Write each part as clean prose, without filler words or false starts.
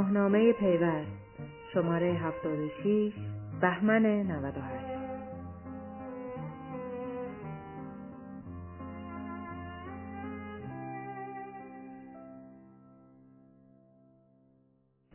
ماهنامه پیوست شماره 76 بهمن 98.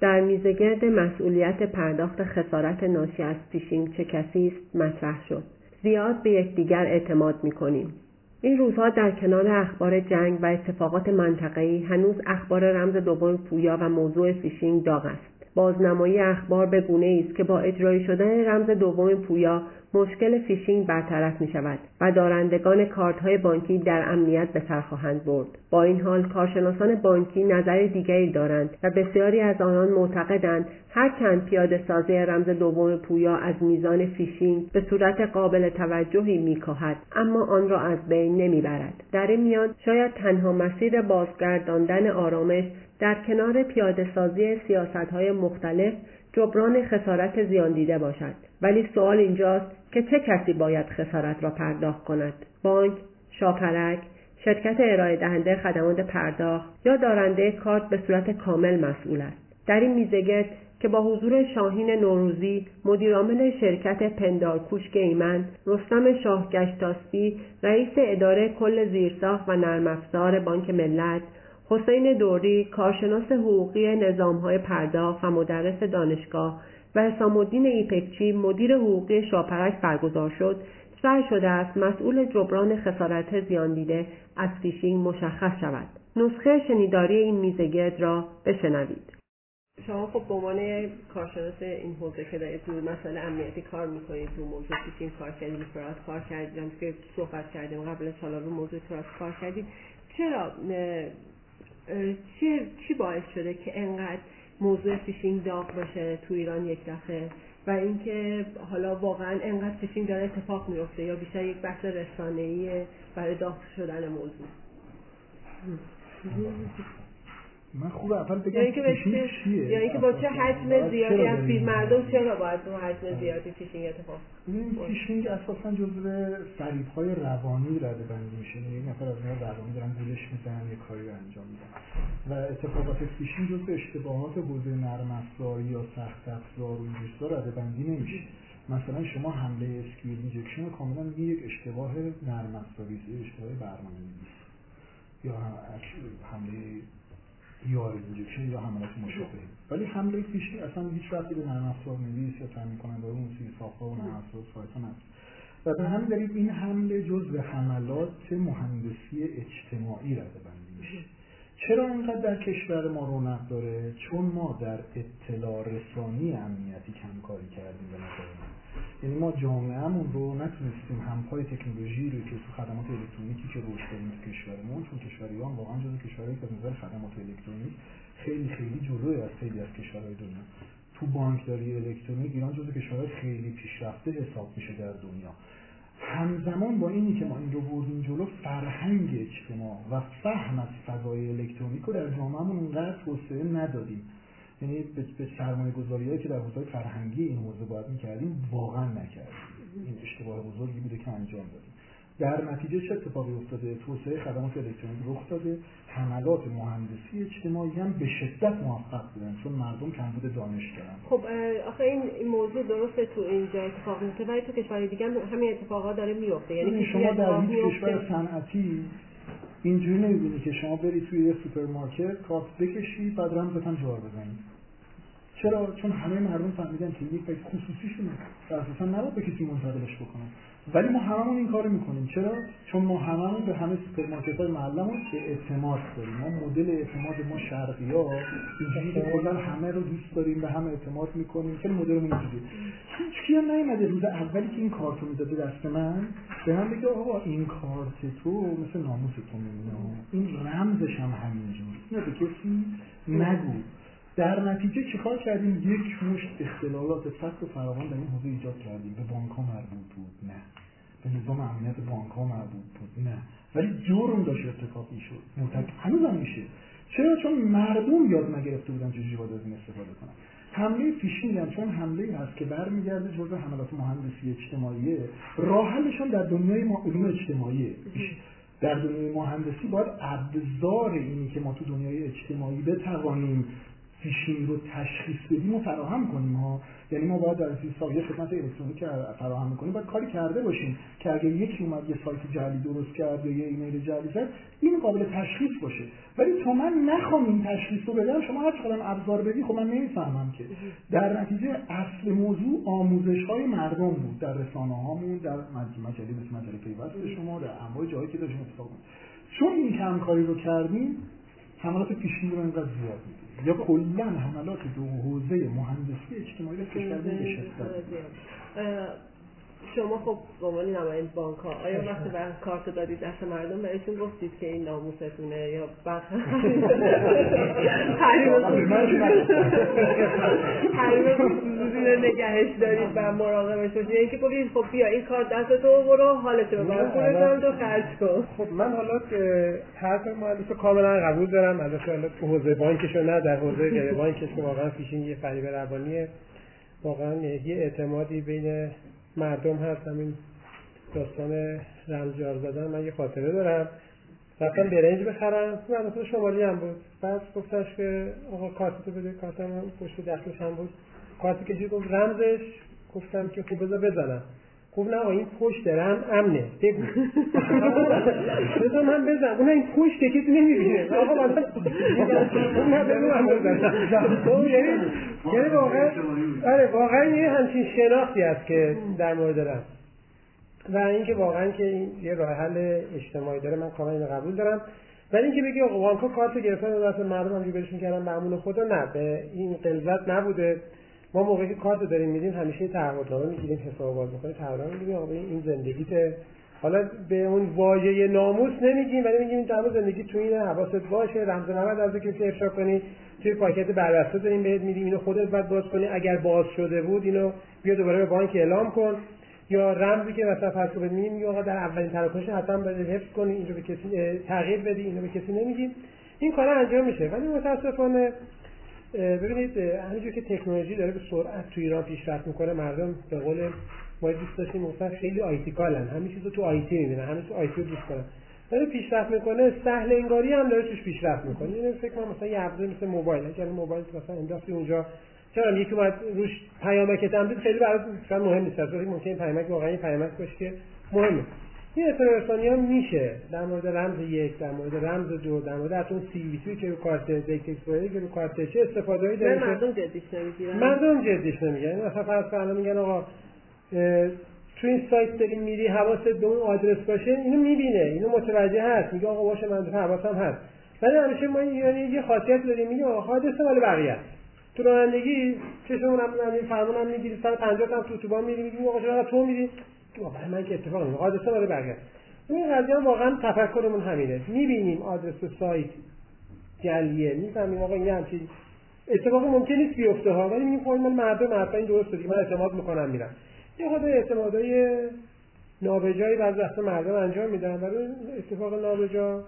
در میزگرد مسئولیت پرداخت خسارت ناشی از فیشینگ چه کسی است مطرح شد. زیاد به یکدیگر اعتماد می‌کنیم. این روزها در کنار اخبار جنگ و اتفاقات منطقه‌ای هنوز اخبار رمزدوم پویا و موضوع فیشینگ داغ است. بازنمایی اخبار به گونه‌ای است که با اجرای شدن رمزدوم پویا مشکل فیشینگ برطرف می‌شود و دارندگان کارت‌های بانکی در امنیت به سر خواهند برد. با این حال کارشناسان بانکی نظر دیگری دارند و بسیاری از آنان معتقدند هرچند پیاده‌سازی رمزدوم پویا از میزان فیشینگ به صورت قابل توجهی می‌کاهد، اما آن را از بین نمی‌برد. در این میان شاید تنها مسیر بازگرداندن آرامش در کنار پیاده‌سازی سیاست‌های مختلف جبران خسارت زیان دیده باشد، ولی سوال اینجاست که چه کسی باید خسارت را پرداخت کند؟ بانک، شاپرک، شرکت ارائه دهنده خدمات پرداخت یا دارنده کارت به صورت کامل مسئول است. در این میزگرد که با حضور شاهین نوروزی مدیرعامل شرکت پندارکوش گیمند، رستم شاهگشتاصی رئیس اداره کل زیرساخت و نرم افزار بانک ملت، حسین دوری کارشناس حقوقی نظام‌های پرداخت و مدرس دانشگاه و حسامالدین ایپکچی مدیر حقوقی شاپرک برگزار شد، سعی شده است مسئول جبران خسارت زیان دیده از فیشینگ مشخص شود. نسخه شنیداری این میزگرد را بشنوید. شما خب به عنوان کارشناس این حوزه که در مسئله امنیتی کار می‌کنید، رو موضوع فیشینگ کار کردید، فراد کار کردید، هم که صحبت کردیم قبل سالا رو موضوع فراد کار کردید، چرا چی باعث شده که انقدر موضوع فیشینگ داغ باشه تو ایران یک دفعه و اینکه حالا واقعا انقدر فیشینگ داره اتفاق میفته یا بیشتر یک بحث رسانه‌ایه برای داغ شدن موضوع؟ من خوب اول بگم فیشینگ چیه، یا اینکه با چه حجم زیادی از مردم چرا باید با حجم زیادی فیشینگ اتفاق بیفته؟ فیشینگ اساساً جزو فریب‌های روانی رده‌بندی میشه. یک نفر از اینا روانی دارن گولش میزنن، یه کاری رو انجام میدن و اتفاقات فیشینگ جزو اشتباهات حوزه نرم افزاری یا سخت افزار و اینجور رده‌بندی نمیشه. مثلا شما حمله SQL اینجکشن کاملاً یک اشتباه نرم افزاری، اشتباه برنامه‌نویسی یا حمله یا اینجکشن یا حملات مشابه، ولی حمله فیشینگ اصلا هیچ ربطی به نرم افزار نویس یا تامین کننده اون ساخت‌ها و نرم افزار سایت‌ها نداره. و به همین دلیل این حمله جزء حملات مهندسی اجتماعی رده‌بندی میشه. چرا اینقدر در کشور ما رونق داره؟ چون ما در اطلاع رسانی امنیتی کمکاری کردیم به نظر من. یعنی ما جامعه‌مون رو نتونستیم همپای تکنولوژی رو که تو خدمات الکترونیکی که روش داریم تو کشورمون، چون کشوریان واقعا جزو کشورهایی که از نظر خدمات الکترونیک خیلی جلوی از خیلی از کشورهای دنیا. تو بانکداری الکترونیک ایران جزو کشورهای خیلی پیشرفته حساب میشه در دنیا. همزمان با اینی که ما این رو بردیم جلو، فرهنگ اجتماع و فهم از فضای الکترونیک رو در جامعهمون اونقدر توسعه ندادیم. یعنی به سرمایه‌گذاری‌هایی که در حوزه فرهنگی این حوزه باید می‌کردیم واقعا نکردیم. این اشتباه بزرگی بوده که انجام دادیم. در نتیجه چه اتفاقی افتاده؟ توسعه خدمات الکترونیک رخ داده، حملات مهندسی اجتماعی هم به شدت موفق بودن چون مردم کمبود دانش دارن. خب آخه این موضوع درسته تو اینجا اتفاق میفته، ولی تو کشورهای دیگه همین اتفاقا داره میفته. یعنی شما در یک کشور صنعتی اینجوری نمی‌بینی که شما بری توی یه سوپرمارکت کارت بکشی بعد رمزتم جوار بزنی. چرا؟ چون همه مردم فهمیدن که یک فکر خصوصیشونه، اساساً نباید به کسی منتقلش بکنن. ولی ما هممون این کارو میکنیم. چرا؟ چون ما هممون به همه سوپرمارکت‌های محلمون اعتماد داریم. ما مدل اعتماد ما شرقی‌ها اینجوریه که کلا همه رو دوست داریم، به همه اعتماد میکنیم. چه مدلمون اینجوریه. هیچ کی هم نیومده روز اولی که این کارتو میداده دست من، به من بگه آقا این کارت تو مثل ناموس تو میمونه. این رمزش هم همینجوره. اینو به کسی نگو. در نتیجه چیکار کردیم؟ یک مشت اختلالات سخت و فراوان در این حوزه ایجاد کردیم. به بانک‌ها مربوط بود؟ نه. به نظام امنیت بانک‌ها مربوط بود؟ نه. ولی جرم داشت ارتکاب می‌شد. هنوزم میشه. چرا؟ چون مردم یاد نگرفته بودن چجوری باید از این استفاده کنن. حمله فیشینگ هم چون حمله هست که برمیگرده جزء حملات مهندسی اجتماعیه، راه حلش هم در دنیای ما علوم اجتماعیه. در دنیای مهندسی باید ابزار اینی که ما تو دنیای اجتماعی بتوانیم فیشینگ رو تشخیص بدیم و فراهم کنیم ها. یعنی ما باید در سایت خدمت الکترونیک فراهم می‌کنیم، باید کاری کرده باشیم که اگه یکی اومد یه سایت جعلی درست کرد یا یه ایمیل جعلی زد، این قابل تشخیص باشه. ولی تو من نخوام این تشخیص رو بدم، شما هر چقدرم ابزار بدی خب من نمی‌فهمم که. در نتیجه اصل موضوع آموزش‌های مردم بود در رسانه‌هامون، در مجله مثل مجله پیوست شما، در انواع جایی که داشتیم اتفاق بود. چون این همکاری رو کردیم، حملات فیشینگ رو انقدر زیاد یا کلا حملات دو حوزه مهندسی اجتماعی رو کشور بشه. شما خب به عنوان نماینده بانک ها آیا وقتی بانک کارت دادید دست مردم بهشون گفتید که این ناموستونه یا بخشی حریمتون نگهش دارید و مراقبش باشید، اینکه بگید خب بیا این کارت دست تو برو حالت رو برو پولت رو خرج کن. خب من حالا طرز مهندسی کاملا قبول دارم، البته تو حوزه بانکش نه، در حوزه غیر بانکش واقعا فیشینگ یه فریب روانیه، واقعا یه اعتمادی بین مردم هست. همین داستان رمزجار زدن، من یه خاطره دارم، رفتم برنج بخرم، مدرسه شمالی هم بود، بعد گفتش که آقا کارتتو بده، کارتم پشت دستش هم بود، کارتی کشید گفت رمزش، گفتم که خب بذار بزنم، گفت نه آقا این پشت رمز امنه، بگو بذار من بزنم، اون این پشت که تو نمیبینه آقا من بزنم بزنم. یعنی واقعا یه همچین شناختی هست که در مورد رمز و اینکه واقعا که این یه راه حل اجتماعی داره، من کاملا اینو قبول دارم. ولی اینکه بگی آقا بانک‌ها کارت گرفتن و دست مردم همجوری برشون کردن معمول خدا، نه، به این قلزت نبوده. ما موقعی که کارت داریم میدیم همیشه تعهدنامه میگیریم، حساب باز می‌کنیم، تعهدنامه میگیم آقا این زندگیته. حالا به اون واژه ناموس نمیگیم، ولی میگیم این تعهد زندگی تو اینه، حواست باشه، رمز نمد از کسی افشا کنی، توی پاکت بربسته داریم بهت میدیم، اینو خودت باید باز کنی، اگر باز شده بود اینو بیا دوباره به بانک اعلام کن. یا رمزی که مثلا فرض کنیم میگیم آقا در اولین تراکنش حتما باید حفظ کنی، اینو به کسی تغییر بدی، اینو به کسی نمیگیم. این کارا انجام میشه. ولی متاسفانه ببینید همینجور که تکنولوژی داره به سرعت تو ایران پیشرفت میکنه، مردم به قول ما دوست داشتیم مثلا خیلی آیتی کالن، همه چیزو تو آیتی میبینن، همه تو آیتی رو دوست دارن، داره پیشرفت میکنه، سهل انگاری هم داره توش پیشرفت میکنه. یعنی فکر من مثلا یه ابزار مثل موبایل، اگه موبایل مثلا انداختی اونجا چرا یکی اومد روش پیامک تمدید، خیلی برات مثلا مهم نیست، ولی ممکنه پیامک واقعا پیامک باشه که مهمه. این اطلاع رسانی ها میشه در مورد رمز یک، در مورد رمز دو، در مورد حتی اون CVC که رو کارت دیکت اکسپلوری که رو کارت چه استفاده هایی داره. مردم جدیش نمیگیرن، مردم جدیش نمیگیرن. مثلا فرض کنم میگن آقا تو این سایت داری میری حواست به اون آدرس باشه، اینو میبینه، اینو متوجه هست، میگه آقا باشه من حواسم هست. ولی همیشه ما یه خاصیت داریم میگه آقا حادثه مال بقیه، تو رانندگی چشمون هم فرمون هم میگیری، 150 تا تو اتوبان میری میگی آقا چرا تو میری، واقعا من که اتفاق میفته آدرس داره برگرد. این قضیه واقعا تفکرمون همینه، میبینیم آدرس سایت جعلیه، میفهمیم آقا این همچین اتفاقی ممکن نیست بیفته ها، ولی میگیم من مردم حرفا این درسته دیگه، من اعتماد میکنم میرم. یه خود اعتمادای نابجایی بعضی وقت مردم انجام میدن، ولی اتفاق نابجا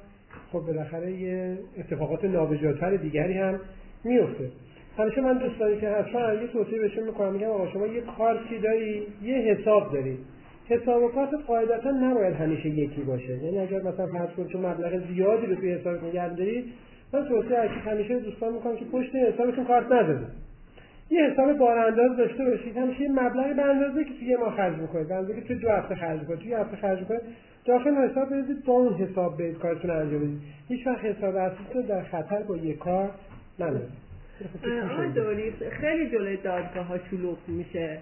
خب بالاخره یه اتفاقات نابجاتر دیگری هم میفته. همیشه من دوست دارم که حتما یه توصیه بهشون میکنم، میگم آقا شما یه کارتی داری، یه حساب داری، حساب و کارت قاعدتا نباید همیشه یکی باشه. یعنی اگر مثلا فرض کنید تو مبلغ زیادی رو توی حسابت نگه دارید، من توصیه همیشه دوستان میکنم که پشت حسابتون کارت نذارید، یه حساب بارانداز داشته باشید، همیشه یه مبلغی به اندازه که توی ما خرج میکنید، به اندازه که توی 2 هفته خرج میکنید، توی هفته خرج میکنید، داخل حساب بذارید، با اون حساب برید کارتون انجام بدید. هیچ وقت حساب اصلیتون در خطر با یک کار نذارید. آقای دوری، خیلی جلوی دادگاه‌ها شلوغ میشه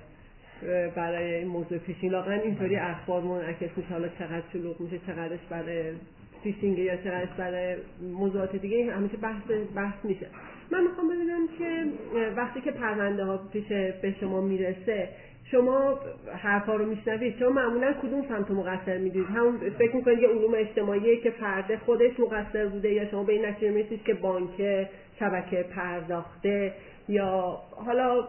برای این موضوع فیشینگ، واقعا اینطوری اخبار منعکس میشه، حالا چقدر شلوغ میشه، چقدرش برای فیشینگ یا چقدرش برای موضوعات دیگه، همیشه بحث میشه. من میخوام ببینم که وقتی که پرونده ها پیش به شما میرسه، شما حرفا رو میشنوید، شما معمولا کدوم سمت مقصر میدید؟ همون فکر میکنید یه علوم اجتماعیه که فرد خودش مقصر بوده، یا شما به این نتیجه میرسید که بانک، شبکه پرداخته، یا حالا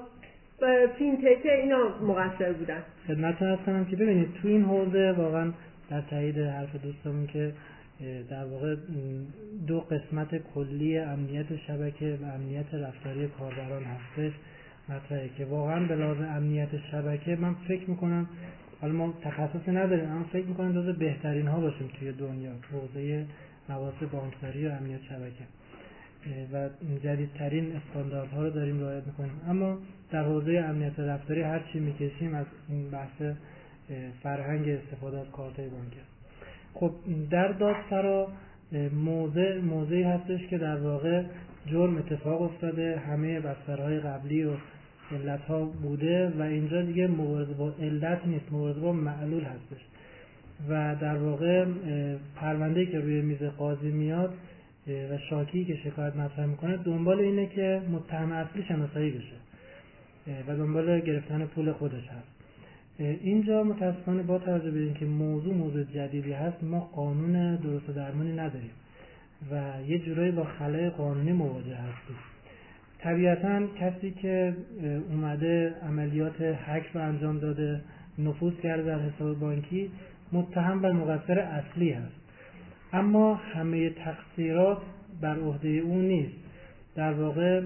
فینتک اینا مقصر بودن؟ خدمتتون هستم که ببینید تو این حوزه واقعا در تایید حرف دوستمون که در واقع دو قسمت کلی امنیت شبکه و امنیت رفتاری کاربران هستش مطرحه، که واقعا به لحاظ امنیت شبکه من فکر میکنم، حالا ما تخصصی نداریم، اما فکر میکنم جز بهترین ها باشیم توی دنیا، حوزه مباحث بانکداری و امنیت شبکه. و جدیدترین استانداردها رو داریم رعایت میکنیم. اما در حوزه امنیت رفتاری هر چی میکشیم از این بحث فرهنگ استفاده از کارت‌های بانکی. خب در دادسرا موضعی هستش که در واقع جرم اتفاق افتاده، همه بسترهای قبلی و علتها بوده و اینجا دیگه مبارزه با علت نیست، مبارزه با معلول هستش و در واقع پرونده‌ای که روی میز قاضی میاد و شاکی که شکایت مطرح میکنه دنبال اینه که متهم اصلی شناسایی بشه و دنبال گرفتن پول خودش هست. اینجا متاسفانه با توجه به اینکه موضوع جدیدی هست، ما قانون درست و درمانی نداریم و یه جورایی با خلای قانونی مواجه هستیم. طبیعتاً کسی که اومده عملیات هک رو انجام داده، نفوذ کرده در حساب بانکی، متهم و مقصر اصلی هست، اما همه تقصیرات بر عهده او نیست. در واقع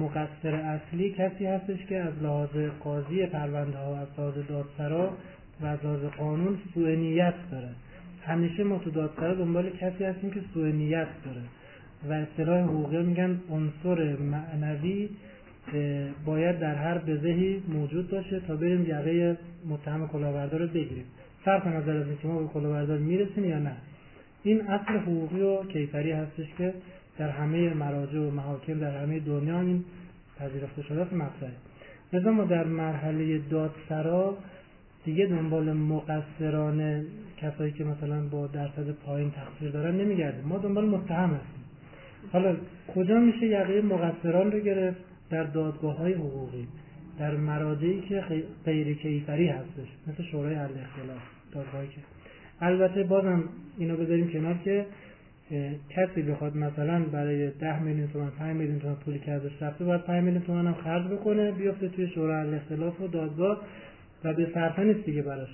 مقصر اصلی کسی هستش که از لحاظ قاضی پرونده ها و از لحاظ دادسرا و از لحاظ قانون سوء نیت داره. همیشه ما تو دادسرا دنبال کسی هستیم که سوء نیت داره و اصطلاح حقوقی میگن عنصر معنوی باید در هر بزهی موجود باشه تا بریم یقه متهم کلاهبردار رو بگیریم، صرف نظر از اینکه ما به کلاهبردار میرسیم یا نه. این اصل حقوقی و کیفری هستش که در همه مراجع و محاکم در همه دنیا این پذیرفته شده است مقصد. مثلا ما در مرحله دادسرا دیگه دنبال مقصران کسایی که مثلا با درصد پایین تقصیر دارن نمیگردیم، ما دنبال متهم هستیم. حالا کجا میشه یقه مقصران رو گرفت؟ در دادگاه‌های حقوقی، در مراجعی که غیر کیفری هستش، مثل شورای حل اختلاف، دادگاهی که البته بازم اینو بذاریم کنار که کسی بخواد مثلا برای 10 میلیون تومان 5 میلیون تومان پولی که ازش رفته باید 5 میلیون تومان هم خرج بکنه، بیفته توی شورای حل اختلاف و دادگاه و به صرفه نیست دیگه براش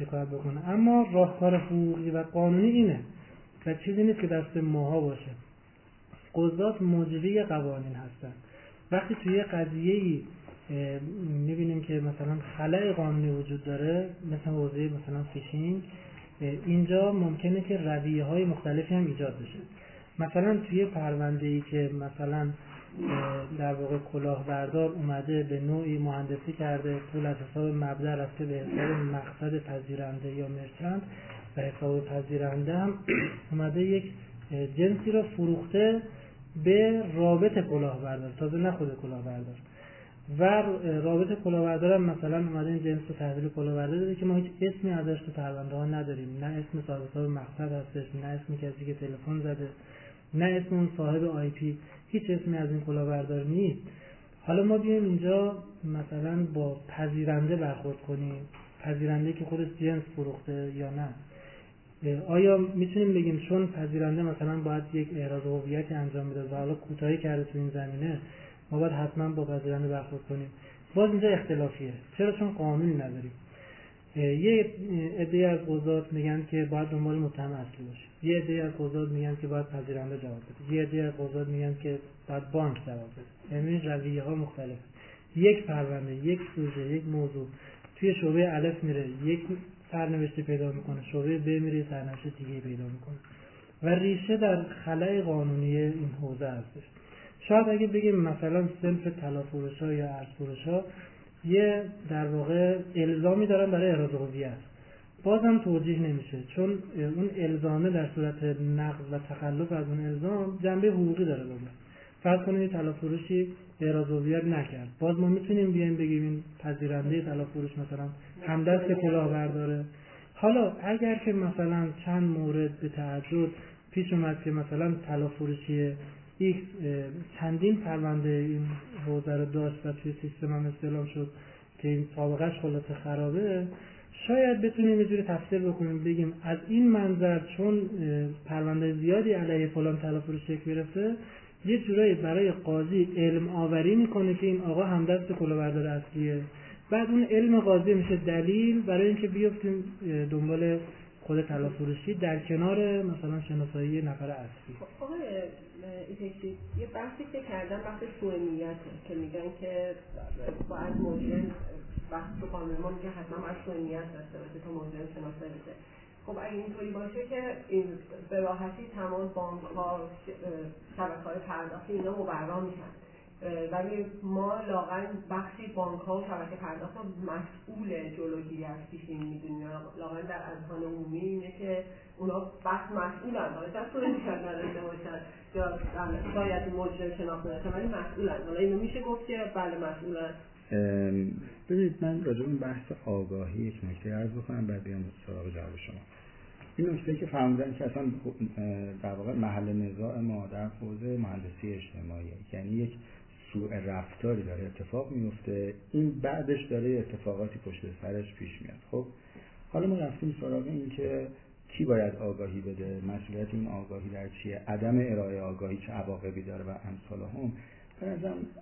شکایت بکنه. اما راهکار حقوقی و قانونی اینه و چیزی نیست که دست ماها باشه. قضات مجری قوانین هستن. وقتی توی قضیه‌ای می‌بینیم که مثلا خلأ قانونی وجود داره، مثلا حوزه مثلا فیشینگ، اینجا ممکنه که رویه‌های مختلفی هم ایجاد بشه. مثلا توی پرونده‌ای که مثلا در واقع کلاهبردار اومده به نوعی مهندسی کرده، پول از حساب مبدأ رفته به حساب مقصد پذیرنده یا مرچند و حساب پذیرنده هم اومده یک جنسی را فروخته به رابط کلاهبردار، تازه نه خود کلاهبردار، و رابط کلاهبردارم مثلا اومده این جنس رو تحویل کلاهبردار داده که ما هیچ اسمی ازش تو پرونده ها نداریم، نه اسم صاحب مقصد هستش، نه اسم کسی که تلفن زده، نه اسم اون صاحب آی پی، هیچ اسمی از این کلاهبردار نیست. حالا ما بیایم اینجا مثلا با پذیرنده برخورد کنیم، پذیرنده که خودش جنس فروخته یا نه، آیا میتونیم بگیم چون پذیرنده مثلا باید یک اعراض هویت انجام بده و حالا کوتاهی کرده تو این زمینه ما باید حتما با پذیرنده برخورد کنیم؟ باز اینجا اختلافیه. چرا؟ چون قانونی نداریم. یه عده‌ای از قضات میگن که باید دنبال متهم اصلی باشه، یه عده‌ای از قضات میگن که باید پذیرنده جواب بده، یه عده‌ای از قضات میگن که باید بانک جواب بده. یعنی رویه‌ها مختلف. یک پرونده، یک سوژه، یک موضوع توی شعبه الف میره یک سرنوشتی پیدا میکنه، شعبه ب میره سرنوشت دیگه پیدا میکنه و ریشه در خلأ قانونی این حوزه هستش. شاید اگه بگیم مثلا صنف طلافروش‌ها یا ارزفروش‌ها یه در واقع الزامی دارن برای احراز هویت، بازم توجیه نمیشه چون اون الزامه در صورت نقض و تخلف از اون الزام جنبه حقوقی داره. فرض کنید یه طلافروشی احراز هویت نکرد، باز ما میتونیم بیایم بگیم این پذیرنده طلافروش مثلا همدست کلاهبرداره. حالا اگر که مثلا چند مورد به تعدد پیش اومد که مثلا طلافروشی یک چندین پرونده این حوزه رو داشت و توی سیستم هم استعلام شد که این سابقهش خلاصه خرابه، شاید بتونیم یه جوری تفسیر بکنیم بگیم از این منظر چون پرونده زیادی علیه فلان طلافروش شکل گرفته، یه جورایی برای قاضی علم آوری میکنه که این آقا همدست کلاهبردار اصلیه. بعد اون علم قاضی میشه دلیل برای اینکه بیافتیم دنبال خود طلافروشی در کنار مثلا شناسایی نفر اصلی. ایپکچی یه بحثی که کردم بحث سوء نیت که میگن که باید مجرم، وقتی تو قانون ما میگه حتما باید سوء نیت داشته باشه تا مجرم شناسایی بشه. خب اگه اینطوری باشه که این به راحتی تمام بانک‌ها، شبکه‌های پرداختی اینا مبرا میشن، ولی ما لاغن بخشی بانک‌ها و شبکه پرداخت‌ها مسئول جلوگیری از فیشینگ میدونیم. لاغن در اذهان عمومی اینه که اونا بخش مسئولن، حالا دستور میشن نداشته باشن یا شاید مجرم شناخته نشن، ولی مسئولن. حالا اینو میشه گفت که بله مسئولن. ببینید من راجع به بحث آگاهی یک نکته عرض بکنم بعد بیام سراغ جواب شما. این نکته که فهمیدن که اصلا در واقع محل نزاع ما در حوزه مهندسی اجتماعیه، یعنی یک سوء رفتاری داره اتفاق میفته، این بعدش داره اتفاقاتی پشت سرش پیش میاد. خب حالا ما رفتیم سراغ این که کی باید آگاهی بده، مسئولیت این آگاهی در چیه، عدم ارائه آگاهی چه عواقبی داره و امثال هم.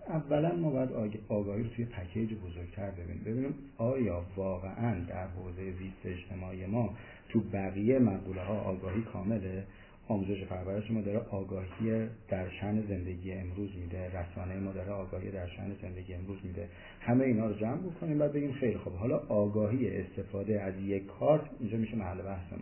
اولا ما باید آگاهی رو توی پکیج بزرگتر ببینیم آیا واقعا در حوزه زیست اجتماعی ما تو بقیه مقوله ها آگاهی کامله. آموزش پرورش ما داره آگاهی در شأن زندگی امروز میده، رسانه ما داره آگاهی در شأن زندگی امروز میده. همه اینا رو جمع بکنیم بعد بگیم خیلی خوب، حالا آگاهی استفاده از یک کارت اینجا میشه محل بحث ما.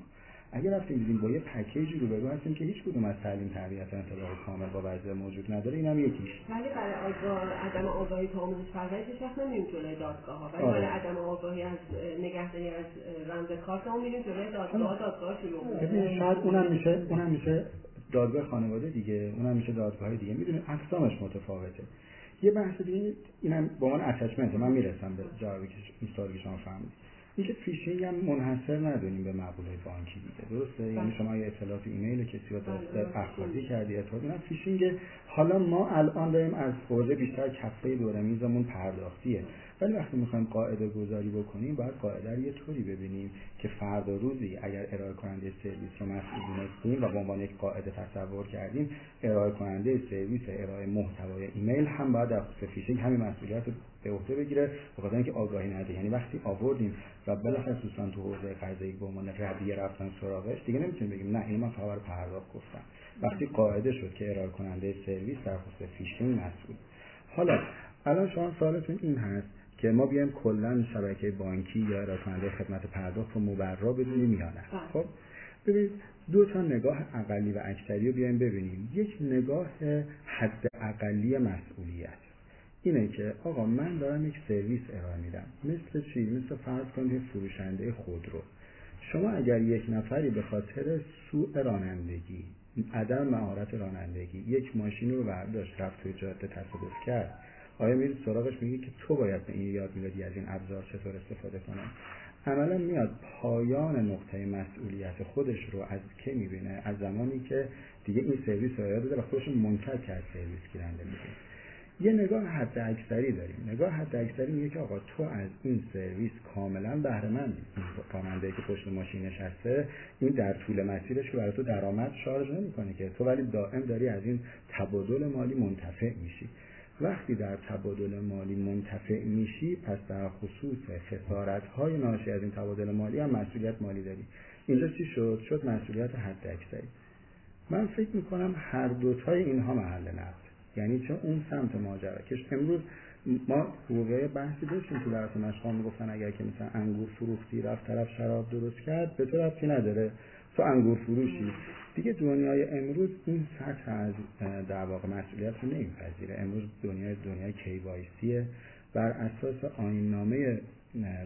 اگر رفتیم دیدیم با یه پکیجی روبرو هستیم که هیچ کدوم از تعلیم تربیت انطباق کامل با وضع موجود نداره، اینم یکیش. ولی برای عدم آگاهی تا آموزش پرورش شخص نمی‌ریم جلوی دادگاه‌ها، ولی برای عدم آگاهی از نگهداری از رمز کارتمون می‌ریم جلوی دادگاه‌ها. دادگاه شروع شاید اونم میشه دادگاه خانواده دیگه، اونم میشه دادگاه‌های دیگه، می‌دونید اقسامش متفاوته. یه بحث دیگه اینم با من اتچمنت من میرسم به جایی که مثالی شما فهمیدید. اینکه فیشینگ هم منحصر ندونیم به مقوله بانکی میده، درسته؟ یعنی شما یه اطلاعات ایمیل کسی رو دست اخراجی کردی، اطلاعات اینا فیشینگ. حالا ما الان داریم از حوزه بیشتر کفه دورمیزمون پرداختیه، ولی وقتی میخوایم قاعده گذاری بکنیم باید قاعده رو یه طوری ببینیم که فردا روزی اگر ارائه کننده سرویس رو مسئول دونستیم و به عنوان یک قاعده تصور کردیم، ارائه کننده سرویس ارائه محتوای ایمیل هم باید در خصوص فیشینگ همین مسئولیت رو به عهده بگیره، بخاطر اینکه آگاهی نده. یعنی وقتی آوردیم و بلافاصله تو حوزه قضایی به عنوان رویه رفتن سراغش، دیگه نمیتونیم بگیم نه این ما خبر پرداخت گفتم. وقتی قاعده شد که ارائه کننده سرویس در خصوص فیشینگ مسئول. حالا الان شما سوالتون این هست که ما بیایم کلا شبکه بانکی یا ارائه کننده خدمت پرداخت رو مبرا بدونیم یا نه. خب ببینید دو تا نگاه اقلی و اکثری رو بیایم ببینیم. یک نگاه حد اقلی مسئولیت اینه که آقا من دارم یک سرویس ارائه میدم، مثل چی؟ مثل فرض کنید فروشنده خودرو. شما اگر یک نفری به خاطر سوء رانندگی، عدم مهارت رانندگی یک ماشین رو برداشت رفت توی جاده تصادف کرد، آیا میرید سراغش میگی که تو باید به این یاد میدادی از این ابزار چطور استفاده کنم؟ عملا میاد پایان نقطه مسئولیت خودش رو از که میبینه، از زمانی که دیگه این سرویس رو یاد بده و خودش منکر کرد سرویس گیرنده میشه. یه نگاه حد اکثری داریم. نگاه حد اکثری میگه که آقا تو از این سرویس کاملا بهره مندی، راننده‌ای که پشت ماشین نشسته این در طول مسیرش که برای تو درآمد شارژ نمیکنه که تو، ولی دائم داری از این تبادل مالی منتفع میشی. وقتی در تبادل مالی منتفع میشی پس در خصوص خسارت‌های ناشی از این تبادل مالی هم مسئولیت مالی داری. اینجا چی شد؟ شد مسئولیت حد اکثری. من فکر میکنم هر دوتای اینها محل نقد، یعنی چه اون سمت ماجرا کش. امروز ما حوزه بحثی داشتیم تو درس مشقا میگفتن اگر که مثلا انگور فروختی رفت طرف شراب درست کرد به تو ربطی نداره، تو انگور فروشی. دیگه دنیای امروز این سطح از در واقع مسئولیت رو نمیپذیره. امروز دنیای KYC بر اساس آیین‌نامه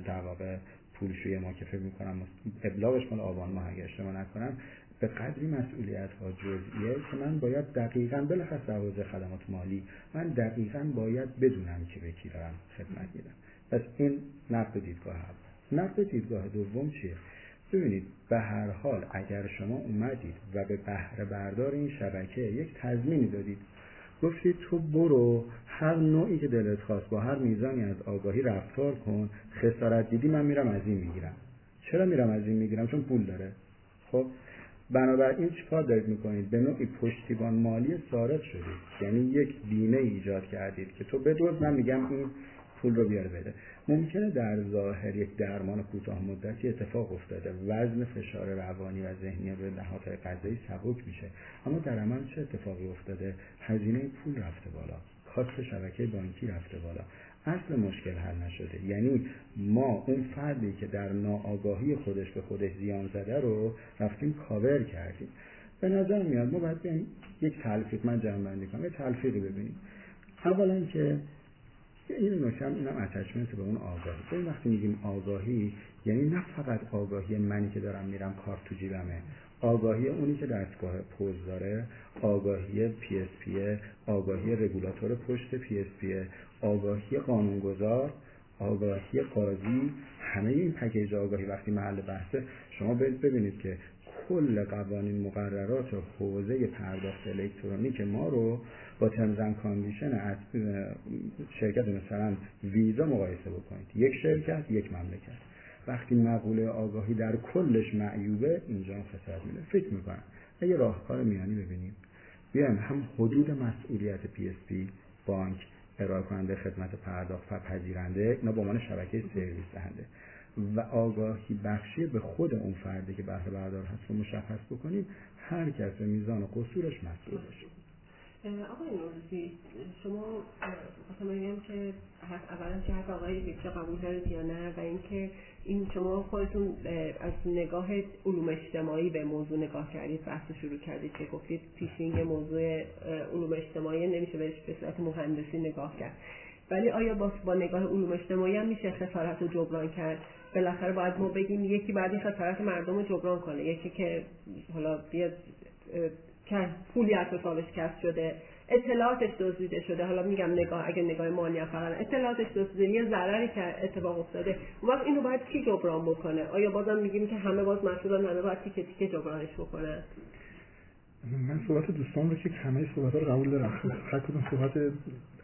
در واقع پولشویی ما که فکر می‌کنم ابلاغش مال آبان ماه اگه اشتباه نکنم به قدری مسئولیت‌ها جزئیه که من باید دقیقاً بلخص در حوزه خدمات مالی من دقیقاً باید بدونم که به کی دارم خدمت میدم. پس این نقد دیدگاه اول. نقد دیدگاه دوم چیه؟ ببینید به هر حال اگر شما اومدید و به بهره بردار این شبکه یک تضمینی دادید، گفتید تو برو هر نوعی که دلت خواست با هر میزانی از آگاهی رفتار کن، خسارت دیدی من میرم از این میگیرم. چرا میرم از این میگیرم؟ چون پول داره. خب بنابراین چیکار دارید میکنید؟ به نوعی پشتیبان مالی صارف شدید، یعنی یک بیمه ایجاد کردید که تو بدوز من میگم این پول رو بیار بده. ممکنه در ظاهر یک درمان کوتاه مدتی اتفاق افتاده، وزن فشار روانی و ذهنی به نهادهای قضایی سبک میشه، اما در عمل چه اتفاقی افتاده؟ هزینه پول رفته بالا، کاست شبکه بانکی رفته بالا. اصل مشکل حل نشده. یعنی ما اون فردی که در ناآگاهی خودش به خودش زیان زده رو رفتیم کاور کردیم. به نظر میاد ما باید بیاییم یک تلفیق، من جمع‌بندی کنم، یک تلفیقی ببینیم. اولا که این نوشم اینم اتچمنت به اون آگاهی. این وقتی میگیم آگاهی یعنی نه فقط آگاهی منی که دارم میرم کارت تو جیبمه، آگاهی اونی که دستگاه پوز داره، آگاهی PSP، آگاهی رگولاتور پشت PSP، آگاهی قانونگذار، آگاهی قاضی، همه این پکیج آگاهی وقتی محل بحثه شما ببینید که کل قوانین مقررات حوزه پرداخت الکترونیک ما رو با ترمز اند کاندیشن از شرکت مثلا ویزا مقایسه بکنید. یک شرکت، یک مملکت. وقتی مقوله آگاهی در کلش معیوبه، اینجا خسارت میده. فکر میکنم اگه راهکار میانی ببینیم، بیایم هم حدود مسئولیت PSP، بانک، ارائه کننده خدمت پرداخت و پذیرنده، اینا به عنوان شبکه سرویس دهنده، و آگاهی بخشی به خود اون فردی که بهره بردار هست رو مشخص بکنیم، هر کس به میزان و قصورش مسئول باشه. آقای نوروزی، شما خواستم بگم که اولا که حرف آقای ایپکچی قبول دارید یا نه، و اینکه این شما خودتون از نگاه علوم اجتماعی به موضوع نگاه کردید، بحث شروع کردید که گفتید فیشینگ موضوع علوم اجتماعی نمیشه بهش به صورت مهندسی نگاه کرد، ولی آیا با نگاه علوم اجتماعی هم میشه خسارت رو جبران کرد؟ بالاخره باید ما بگیم یکی بعد این خسارت مردم رو جبران کنه، یکی که حالا بیاد که پولی از حسابش کسب شده، اطلاعاتش دزدیده شده، حالا میگم نگاه، اگه نگاه مالی فقط اطلاعاتش دزدیده، یه ضرری که اتفاق افتاده، اون وقت اینو باید کی جبران بکنه؟ آیا بازم میگیم که همه باز مسئولان، همه باید تیکه تیکه جبرانش بکنه؟ من صحبت دوستان رو که همه صحبت‌ها رو قبول دارم، هر کدوم صحبت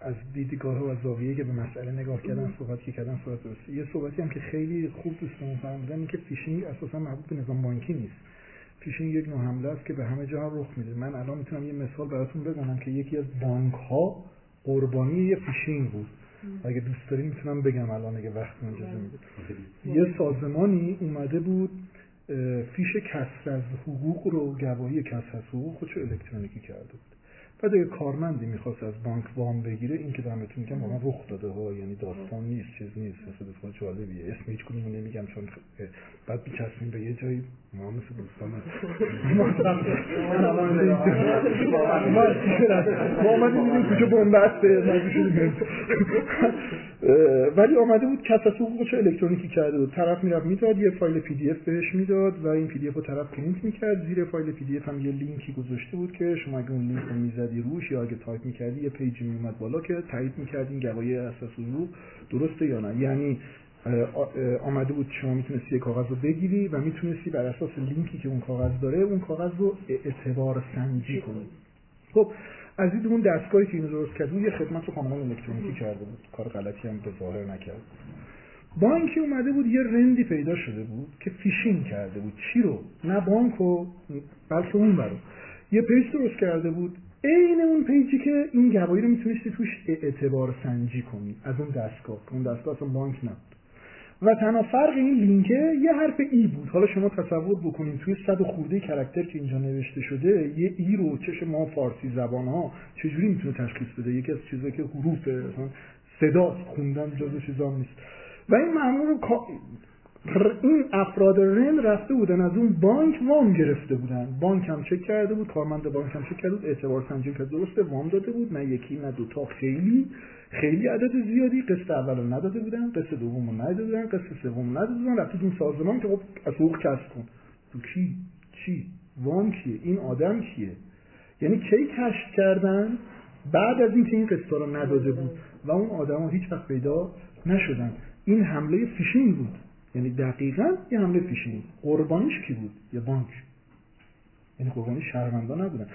از دیدگاه‌ها و زاویه‌ای که به مسئله نگاه کردن صحبتی کردن صحبت درسته. یه صحبتی هم که خیلی خوب دوستان فهمیدن اینه که فیشینگ اساساً مربوط به نظام بانکی نیست. فیشینگ یک نوع حمله است که به همه جا رخ میده. من الان میتونم یه مثال براتون بزنم که یکی از بانک‌ها قربانی یه فیشینگ بود. اگه دوست دارین میتونم بگم الان اگه وقت اجازه میده. یه سازمانی اومده بود فیش کسر از حقوق رو، گواهی کسر از حقوق خودشو الکترونیکی کرده بود. بعد اگه کارمندی میخواست از بانک وام بگیره، این که دارم بهتون میگم واقعا رخ داده ها، یعنی داستان نیست، چیز نیست، مثلا دفعه جالبیه، اسم هیچ کدومو نمیگم چون بعد میچسبیم به یه جایی ما مثل دوستان ما اومدیم دیدیم کجا بنبسته نمیشونیم، ولی اومده بود کسر از حقوقش الکترونیکی کرده بود، طرف میرفت میداد یه فایل PDF بهش میداد و این PDF رو طرف پرینت میکرد، زیر فایل PDF هم یه لینکی گذاشته بود که شما اگه اون لینک رو میزدی روش یا اگه تایپ میکردی یه پیجی میومد بالا که تایید میکردین گواهی اساس رو درسته یا نه. یعنی آمده بود شما میتونستی کاغذ رو بگیری و میتونستی بر اساس لینکی که اون کاغذ داره اون کاغذ رو اعتبار سنجی کنی. خب از این دستگاهی که این درست کرد یه خدمت رو کاملا الکترونیکی کرده بود، کار غلطی هم به ظاهر نکرد. بانکی اومده بود یه رندی پیدا شده بود که فیشینگ کرده بود، چی رو؟ نه بانکو بلکه اون برو یه پیج درست کرده بود، این اون پیجی که این گواهی رو میتونستی توش اعتبار سنجی کنی از اون دستگاه، اون دستگاه اصلا بانک نبود و تنها فرق این لینکه یه حرف ای بود. حالا شما تصور بکنید توی 100 و خورده کاراکتر که اینجا نوشته شده یه ای رو چشم ما فارسی زبان‌ها چجوری میتونه تشخیص بده؟ یکی از چیزایی که حروف اصلا صدا خوندن جزو چیزا نیست. و این مأمور این افراد رند رفته بودن از اون بانک وام گرفته بودن، بانک هم چک کرده بود، کارمند بانک هم چک کرده بود، اعتبار سنجی کرده درسته وام داده بود، نه یکی نه دو تا، خیلی خیلی عدد زیادی. قسط اولو نداده بودن، قسط دومو نداده بودن، قسط سومو نداده بودن، رفت اون سازمان که خب از حقوق کسب کن تو کی چی وام کیه این آدم کیه، یعنی کی کشف کردن بعد از اینکه این قسطا رو نداده بود و اون آدما هیچ وقت پیدا نشدن. این حمله فیشینگ بود، یعنی دقیقاً یه حمله فیشینگ. قربانیش کی بود؟ یه بانک. یعنی قربانی شهروندان نبودن.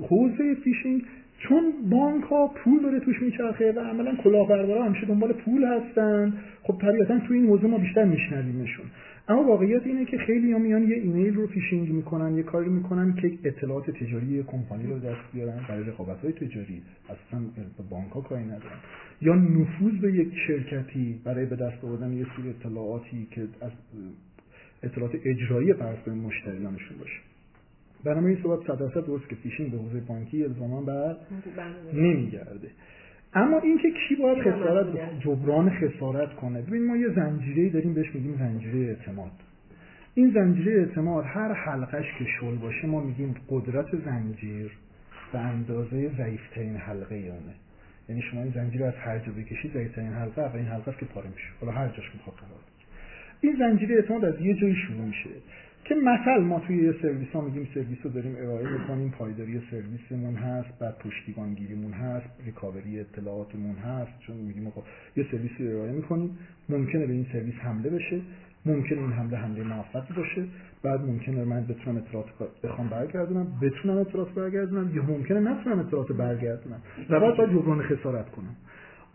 حوزه فیشینگ چون بانک ها پول داره توش میچرخه و عملاً کلاهبردارا همیشه دنبال پول هستن، خب طبیعتاً تو این حوزه ما بیشتر میشنویمشون. اما واقعیت اینه که خیلی‌ها میان یه ایمیل رو فیشینگ میکنن، یه کاری میکنن که اطلاعات تجاری کمپانی رو دست بیارن برای رقابت‌های تجاری، اصلاً به بانک‌ها کاری ندارن، یا نفوذ به یک شرکتی برای به دست آوردن یه سری اطلاعاتی که از اطلاعات اجرایی برای مشتریانشون باشه. برنامه این صحبت 100% درست که فیشینگ به حوزه بانکی الزاماً بر نمیگرده. اما اینکه کی باید خسارت جبران خسارت کنه، ببین ما یه زنجیره‌ای داریم بهش میگیم زنجیره اعتماد. این زنجیره اعتماد هر حلقش که شل باشه ما میگیم قدرت زنجیر به اندازه ضعیف‌ترین حلقه اونه. یعنی شما این زنجیر رو از هر جا بکشید ضعیف‌ترین حلقه اولین حلقه است که پاره میشه. حالا هر جاش میخواد قرار بگیره. این زنجیره اعتماد از یه جایی شروع میشه که مثلا ما توی یه سرویس ها میگیم سرویس رو داریم ارائه می‌کنیم، پایداری سرویسمون هست، بعد پشتیبانگیریمون هست، ریکاوری اطلاعاتمون هست، چون میگیم خب یه سرویسی ارائه می‌کنیم، ممکنه به این سرویس حمله بشه، ممکنه این حمله موفقی باشه، بعد ممکنه من بتونم اطلاعات بخوام برگردونم، بتونم اطلاعات برگردونم یا ممکنه نتونم اطلاعات برگردونم، بعد باید جبران خسارت کنم.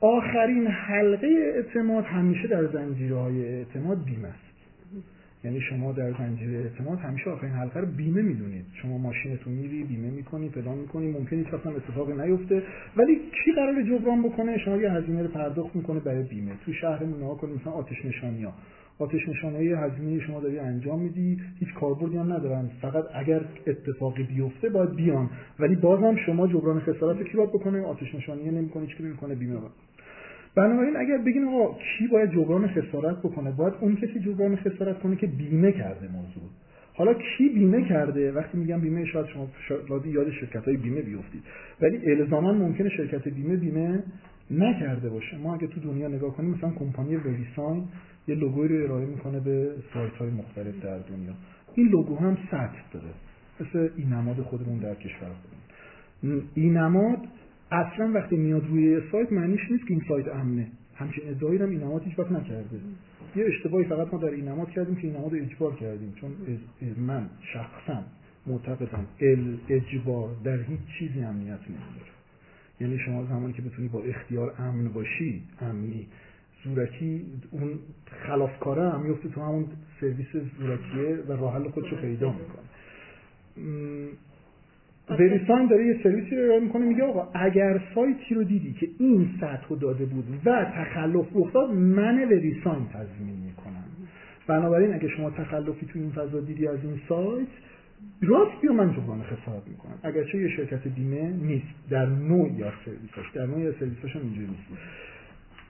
آخرین حلقه اعتماد همیشه در زنجیرهای اعتماد بیمه است. یعنی شما در زنجیره اعتماد همیشه آخرین حلقه رو بیمه میدونید. شما ماشینتون میری بیمه میکنی، فلان میکنی، ممکنه هیچ وقت هم اتفاقی نیفته، ولی کی قراره جبران بکنه؟ شما یه هزینه رو پرداخت میکنه برای بیمه. تو شهرمون نگاه کنید، مثلا آتش نشانی هزینه شما داری انجام میدی، هیچ کاربردی هم ندارن، فقط اگر اتفاقی بیفته باید بیان، ولی بازم شما جبران خسارت کی باید بکنه؟ آتش نشانی نمیکنه، هیچ کی نمیکنه، بیمه باید. بنابراین اگر بگین آقا کی باید جبران خسارت بکنه، باید اون کسی جبران خسارت کنه که بیمه کرده موضوع. حالا کی بیمه کرده؟ وقتی میگم بیمه، شاید شما یاد شرکت‌های بیمه بیفتید، ولی الزاما ممکنه شرکت بیمه نکرده باشه. ما اگه تو دنیا نگاه کنیم، مثلا کمپانی بریسان یه لوگوی رو ارائه میکنه به سایت‌های مختلف در دنیا. این لوگو هم سطح داره، مثل اینماد خودمون در کشور خودمون. اینماد اصلا وقتی میاد روی سایت معنیش نیست که این سایت امنه. همچین ادعایی هم اینماد هیچ وقت نکرده. یه اشتباهی فقط ما در اینماد کردیم که اینماد رو اجبار کردیم، چون من شخصا معتقدم اجبار در هیچ چیزی امنیت نداره. یعنی شما زمانی که بتونی با اختیار امن باشی، امنی زورکی اون خلافکاره هم میفته تو همون سرویس زورکیه و راه حل خودشو پیدا میکنه. بریسان داره یه سرویسی رو ارائه میکنه، میگه آقا اگر سایتی رو دیدی که این سطحو داده بود و تخلف رخ داد، من بریسان تضمین میکنم. بنابراین اگه شما تخلفی تو این فضا دیدی از این سایت، راست بیا من جبران خسارت میکنم. اگرچه یه شرکت بیمه نیست، در نوعی از سرویساش، در نوعی از سرویساش اینجوری نیست.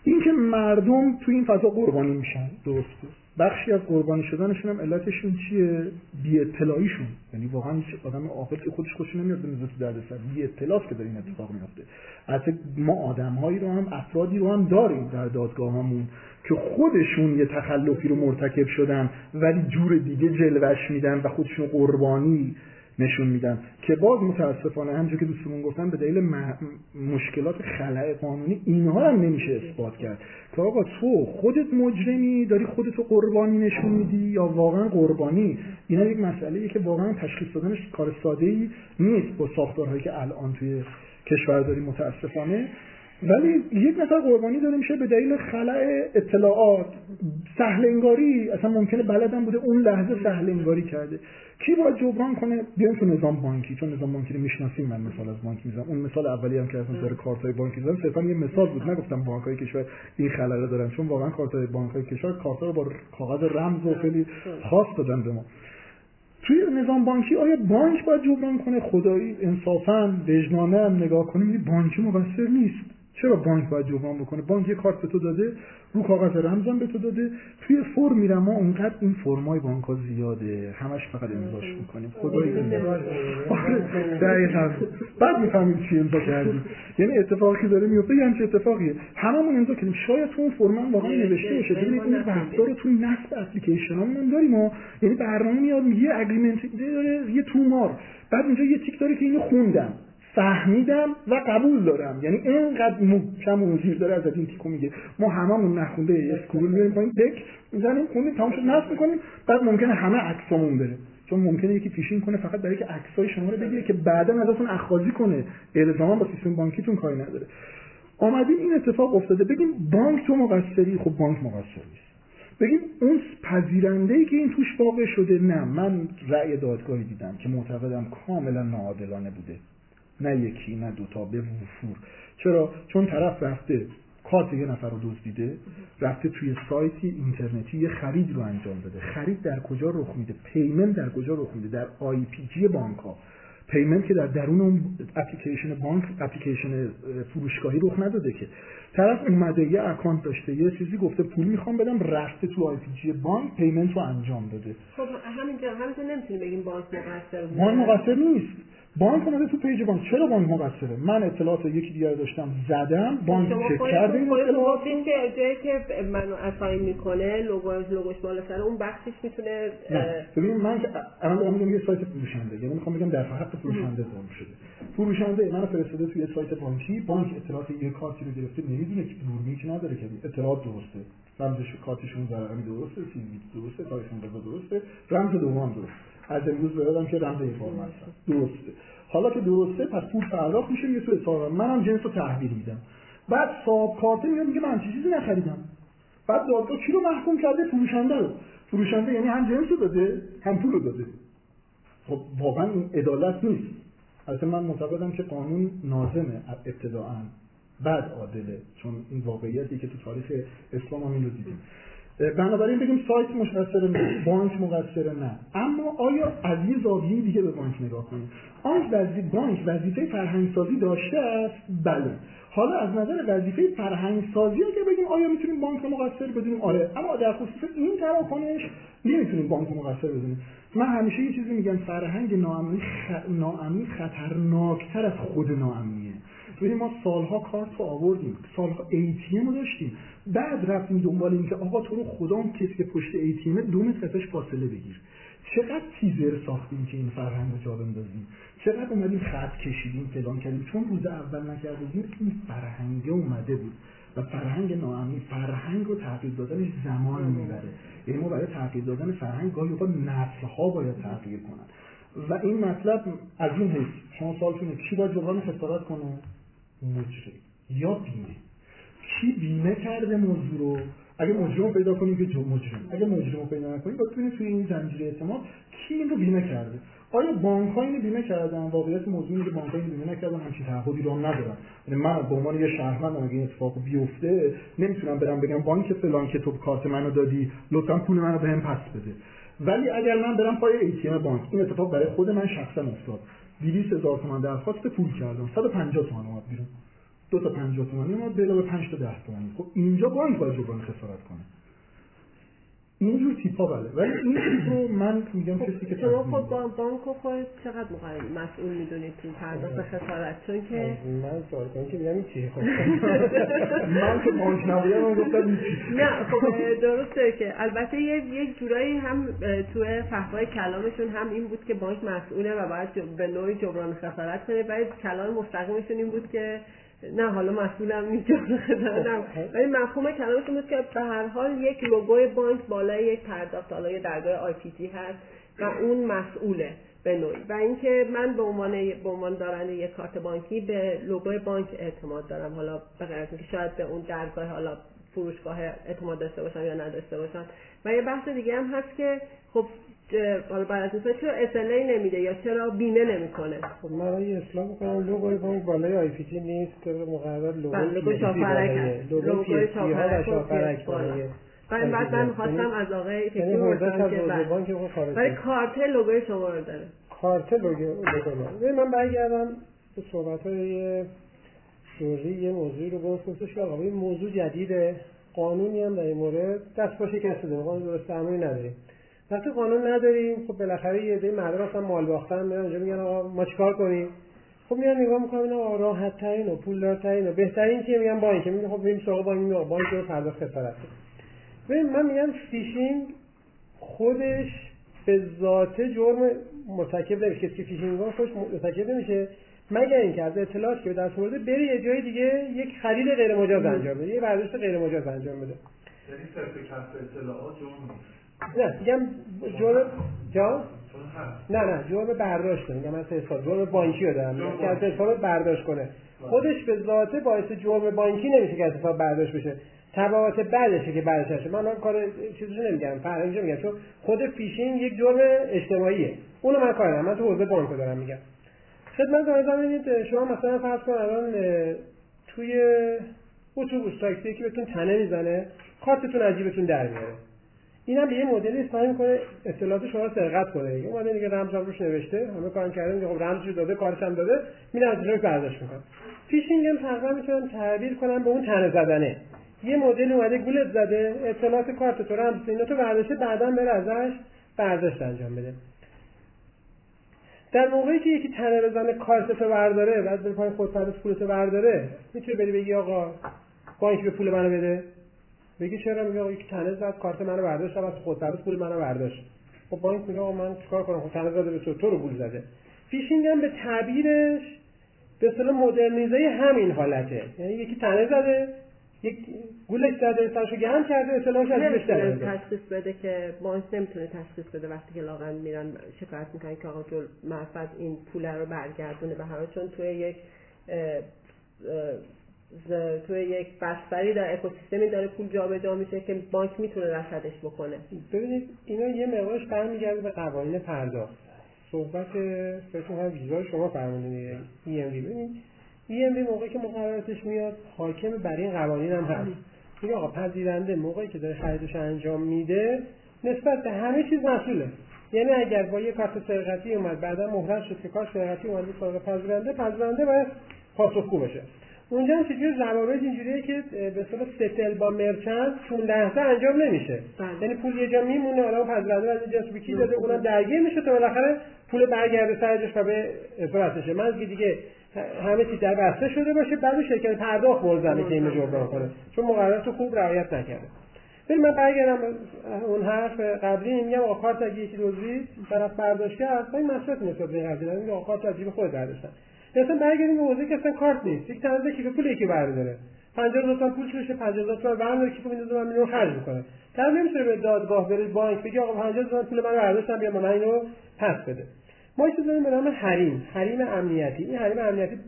اینکه مردم تو این فضا قربانی میشن، درسته، بخشی از قربانی شدنشون هم علتشون چیه؟ بی اطلاعیشون. یعنی واقعا هیچ آدم عاقل که خودش نمیاد بنزه تو دردسر، بی اطلاعی که داره این اتفاق میفته. البته ما آدم‌هایی رو هم، افرادی رو هم داریم در دادگاهامون که خودشون یه تخلفی رو مرتکب شدن ولی جور دیگه جلوش میدن و خودشون قربانی نشون میدن، که باز متاسفانه همونجوری که دوستمون گفتن به دلیل مشکلات خلأ قانونی اینها هم نمیشه اثبات کرد که آقا تو خودت مجرمی، داری خودتو قربانی نشون میدی یا واقعا قربانی. اینا یک مسئله‌ایه که واقعا تشخیص دادنش کار ساده‌ای نیست با ساختارهایی که الان توی کشور داریم متاسفانه. ولی یک نفر قربانی داره میشه به دلیل خلأ اطلاعات، سهل انگاری. اصلا ممکنه بلدم بوده، اون لحظه سهل انگاری کرده. کی باید جبران کنه؟ بیایم تو نظام بانکی، چون نظام بانکی رو میشناسیم. من مثال از بانک میزنم، اون مثال اولی هم که از نظر کارت‌های بانکی زدم صرفا یه مثال بود، نگفتم بانک‌های کشور این خلأ رو دارن، چون واقعا کارت‌های بانک‌های کشور کارت‌ها رو با کاغذ رمز و خیلی خاص دادن به ما. توی نظام بانکی آیا بانک باید جبران کنه؟ خدایی انصافاً وجدانانه هم نگاه کنیم، بانکی مقصر نیست. چرا بانک باید جبران بکنه؟ بانک یه کارت به تو داده، رو کاغذ رمزم به تو داده، توی فرم میرم ما اونقدر این فرمای بانک‌ها زیاده، همش فقط امضاش می‌کنیم. خدای دقیقاً بعد می‌فهمیم چی امضا کردیم. یعنی اتفاقی داره میفته، یه همچین اتفاقیه، هممون امضا کردیم. شاید تو اون فرم واقعا نوشته باشه، ببینید اون بحثا رو تو نصب اپلیکیشنمون داریم ما. یعنی برنامه میاد میگه اگریمنت داره، یه تومار، بعد اینجا یه تیک داره که اینو خوندم، فهمیدم و قبول دارم. یعنی اینقدر محکم و زیر داره از این تیکو میگه. ما هممون نخونده اسکرول میریم پایین، دک میزنیم، خونده تمام شد، نصب میکنیم. بعد ممکنه همه عکسامون بره، چون ممکنه یکی فیشینگ کنه فقط برای که عکسای شما رو بگیره که بعداً ازتون اخاذی کنه. الزاما با سیستم بانکیتون کاری نداره. اومدیم این اتفاق افتاده، بگیم بانک تو مقصری. خب بانک مقصر نیست. بگیم اون پذیرنده‌ای که این توش واقع شده، نه من رأی دادگاهی دیدم که معتقدم کاملا ناعادلانه بوده، نه یکی نه دوتا، به وفور. چرا؟ چون طرف رفته کارت یه نفر رو دزدیده، رفته توی سایتی اینترنتی یه خرید رو انجام داده. خرید در کجا رخ میده؟ پیمنت در کجا رخ میده؟ در آی پی جی بانک ها. پیمنت که در درون اون اپلیکیشن بانک، اپلیکیشن فروشگاهی رخ نداده که. طرف اومده یه اکانت داشته، یه چیزی گفته پول میخوام بدم، رفته تو آی پی جی بانک، پیمنت رو انجام داده. خب همینجا نمیتونیم بگیم بانک مقصر بود. بانک مقصر نیست. بانک اومده تو پیج بانک، چرا بانک مقصره؟ من اطلاعات یکی دیگه داشتم زدم، بانک چک کرد این اطلاعات که جایی که منو افاین میکنه، لوگوش بالا سر اون بخشش میتونه. ببین من الان میگم یه سایت فروشنده، یعنی میخوام بگم در حق فروشنده ظلم شده. فروشنده منو فرستاده توی سایت بانکی، بانک اطلاعات یه کارتی رو گرفته، نمیدونه که نورمیک نداره که اطلاعات درسته، رمزش کارتشون ورقمی درسته، سی وی درسته، تایفون درسته، رمز دوم درسته. از امروز بردم که رمز اینفورمنت درسته. حالا که درسته پس پول پرداخت میشه، میشه تو حسابم، منم جنس رو تحویل میدم. بعد صاحب کارت میگه من چیزی نخریدم. بعد دادگاه کی رو محکوم کرده؟ فروشنده رو. فروشنده یعنی هم جنس رو داده، هم پول رو داده. خب واقعا این عدالت نیست. البته من معتقدم که قانون ناظمه ابتداءً، بعد عادله، چون این واقعیتی که تو تاریخ اسلام هم اینو دیدیم. بنابراین بگیم سایت مقصر نه، بانک مقصر نه. اما آیا از یه زاویه دیگه به بانک نگاه کنیم؟ بانک وظیفه فرهنگسازی داشته است؟ بله. حالا از نظر وظیفه فرهنگسازی اگه بگیم آیا میتونیم بانک رو مقصر بدونیم؟ آره. اما در خصوص این تراکنش نمیتونیم بانک رو مقصر بدونیم. من همیشه یه چیزی میگم، فرهنگ ناامنی خطرناکتر از خود ناامنیه. ببین ما سالها کارت رو آوردیم، سالها ATM رو داشتیم، بعد رفتیم دنبال این که آقا تو رو خدام کسی که پشت ATM 2 متر ازش فاصله بگیر. چقدر تیزر ساختیم که این فرهنگ رو جا بندازیم، چقدر اومدیم خط کشیدیم فلان کردیم، چون روز اول نکردیم. این فرهنگ اومده بود و فرهنگ ناامنی، فرهنگ رو تغییر دادنش زمان میبره. یعنی ما برای تغییر دادن فرهنگ گاهی اوقات نسل‌ها باید تغییر کنن و این مطلب از این حیث شما سالتونه کی باید جبران خسارت کنه؟ مجری یا بیمه. کی بیمه کرده موضوع رو؟ اگه مجرم پیدا کنیم که جو مجرم، اگه مجرم پیدا نکنیم باید ببینیم توی این زنجیره اعتماد کی این رو بیمه کرده. آیا بانک‌ها اینو بیمه کردن؟ واقعیت موضوع اینه که بانک‌ها اینو بیمه نکردن، همچین تعهدی رو هم ندارن. یعنی من به عنوان یه شهروند اگه این اتفاق بیفته نمیتونم برم بگم بانک فلان که تو کارت منو دادی لطفاً پول منو بهم پس بده. ولی اگر من برم پای ATM بانک، این اتفاق برای خود من شخصاً افتاد، 200,000 تومان درخواست پول کردم، 150 تومان اومد بیرون، 2 تا 50 تومانی اومد بالا به 5 تا 10 تومانی. خب اینجا بانک باید جبران خسارت کنه. اینجور تیپا بله. ولی این رو من میگم کسی که شما خود بانکو خود چقدر مسئول میدونید تو پرداخت خسارت؟ چون که من سوال که میگم چی خب من که بانک نبودم گفتم نه. خب درسته که البته یک جورایی هم تو فهوای کلامشون هم این بود که بانک مسئوله و باید به نوعی جبران خسارت کنه، ولی کلام مستقیمشون این بود که نه حالا مسئولم نیست خدادم. ولی مفهوم کلامشون بود که به هر حال یک لوگوی بانک بالای یک پرداخت، بالای درگاه آی پی جی هست و اون مسئوله به نوعی. و اینکه من به عنوان دارنده یک کارت بانکی به لوگوی بانک اعتماد دارم، حالا به غیر از اینکه شاید به اون درگاه حالا فروشگاه اعتماد داشته باشم یا نداشته باشم. و یه بحث دیگه هم هست که خب حالا برای اساس چرا اصلاً نمیده یا چرا بیمه نمیکنه؟ خب برای اسلام قرار لوگوی بانک بالای آی پی جی نیست، مقرر لوگوی شاپرک، لوگوی شاپرک باشه. من بعداً خواستم از آقای فکری بپرسم که برای کارت لوگوی شما رو داره. کارت لوگوی من برگردم به صحبت‌های دوری. یه موضوعی رو گفتش که آقا این موضوع جدیده، قانونی هم در این مورد دست باشه که اصلا قانون درست عملی نداره. وقتی قانون نداریم خب بالاخره یه عده مردم اصلا مال باختن، میان اونجا میگن آقا ما چیکار کنیم؟ خب میان نگاه میکنن اینا راحت ترین و پولدارترین و بهترین که میگن بانک. میگن خب بریم سراغ بانک، میگن بانک رو پرداخت خسارت. ببین من میگم فیشینگ خودش به ذات جرم مرتکب نمیشه، کسی که فیشینگ رو خودش مرتکب نمیشه، مگر اینکه از اطلاعاتی که به دست آورده بری یه جای دیگه یک خرید غیر مجاز انجام بده، یه برداشت غیر مجاز انجام بده. یعنی صرف کسب اطلاعات جرم نه، میگم جرم جا؟ نه جرم برداشت میگم من حساب جرم بانکی رو دارم که از حساب برداشت کنه. خودش به ذاته باعث جرم بانکی نمیشه که از حساب برداشت بشه، تبعات بعدشه که بعدش شه. من الان کار چیزی نمیگم، فرنگی میگم، چون خود فیشینگ یک جرم اجتماعیه، اونو من کار ندارم، من تو حوزه بانک دارم میگم. خدمت دارم ببینید شما مثلا فرض کن الان توی اتوبوس تاکسی که بهتون تنه میزنه، کارتتون از جیبتون در میاره. اینم به یه مدلی سعی می‌کنه اطلاعات شما رو سرقت کنه. اومده دیگه رمزم روش نوشته، همه کارن کردن، میگه خب رمزش داده، کارش هم داده، میرن از روش برداشت می‌کنن. فیشینگ هم تقریبا می‌تونن تعبیر کنن به اون طنز زدنه. یه مدل اومده گولت زده، اطلاعات کارت تو رمز اینا تو برداشته، بعداً بره ازش برداشت انجام بده. در موقعی که یکی طنز بزنه کارت تو برداره، بعد بره پای خودپرداز پولتو برداره، میتونی بری بگی آقا بانک به پول منو بده. میگه چرا؟ میگه آقا یک تنه زد کارت منو برداشت، از خودپرداز پول منو برداشت. خب بانک میگه آقا من چیکار کنم؟ خب تنه زده به تو رو پول زده. فیشینگ هم به تعبیرش به اصطلاح مدرنیزه همین حالته. یعنی یکی تنه زده، یک گولش زده، انسانشو گم کرده، اصطلاحش از بیشتر نمیتونه تشخیص بده که بانک نمیتونه تشخیص بده. وقتی که لاغر میرن شکایت میکنن که آقا جل محفظ این پول رو برگردونه به هر، چون توی یک توی یک بستری در اکوسیستمی داره پول جابجا میشه که بانک میتونه رصدش بکنه. ببینید اینا یه مقدارش برمیگرده به قوانین پرداخت. صحبت فکر ویزا شما فرمودین EMV. ببینید EMV موقعی که مقرراتش میاد حاکم بر این قوانین هم هست. میگه آقا پذیرنده موقعی که داره خریدش انجام میده نسبت به همه چیز مسئوله. یعنی اگر با یه کارت سرقتی اومد بعدا مهرش شد که کارت سرقتی اومد سراغ پذیرنده باید پاسخگو بشه. اونجا هم چیزی ضوابط اینجوریه که به اصطلاح ستل با مرچنت چون لحظه انجام نمیشه. یعنی پول یه جا میمونه، حالا پذیرنده از اینجاست به کی داده، اونم درگیر میشه تا بالاخره پول برگرده سرجاش و به اصلاحش بشه. من دیگه همه چی در بسته شده باشه، بعد شرکت پرداخت ملزمه که اینو جبران کنه چون مقررات رو خوب رعایت نکرده. ببین من برگردم اون حرف قبلی، میگم آقا کارت اگه یکی روزی طرف برداشت کرد، این مسئله نسبت به قضیه میگه آقا کارت از جیب خودت برداشتن. مثلا برگردیم به موضوعی که اصلا کارت نیست، یک تنه کیف پول یکی برداره، 50000 تومان پولش میشه، 50000 تومان برداره کیف میندازه و میره خرج میکنه. در نمیشه به دادگاه بری بانک بگی آقا 50000 پول منو برداشتن بیا من اینو پس بده. ما یه چیزی داریم به نام حریم امنیتی. این حریم امنیتی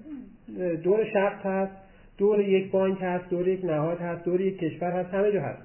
دور شخص هست، دور یک بانک هست، دور یک نهاد هست، دور یک کشور هست، همه جا هست.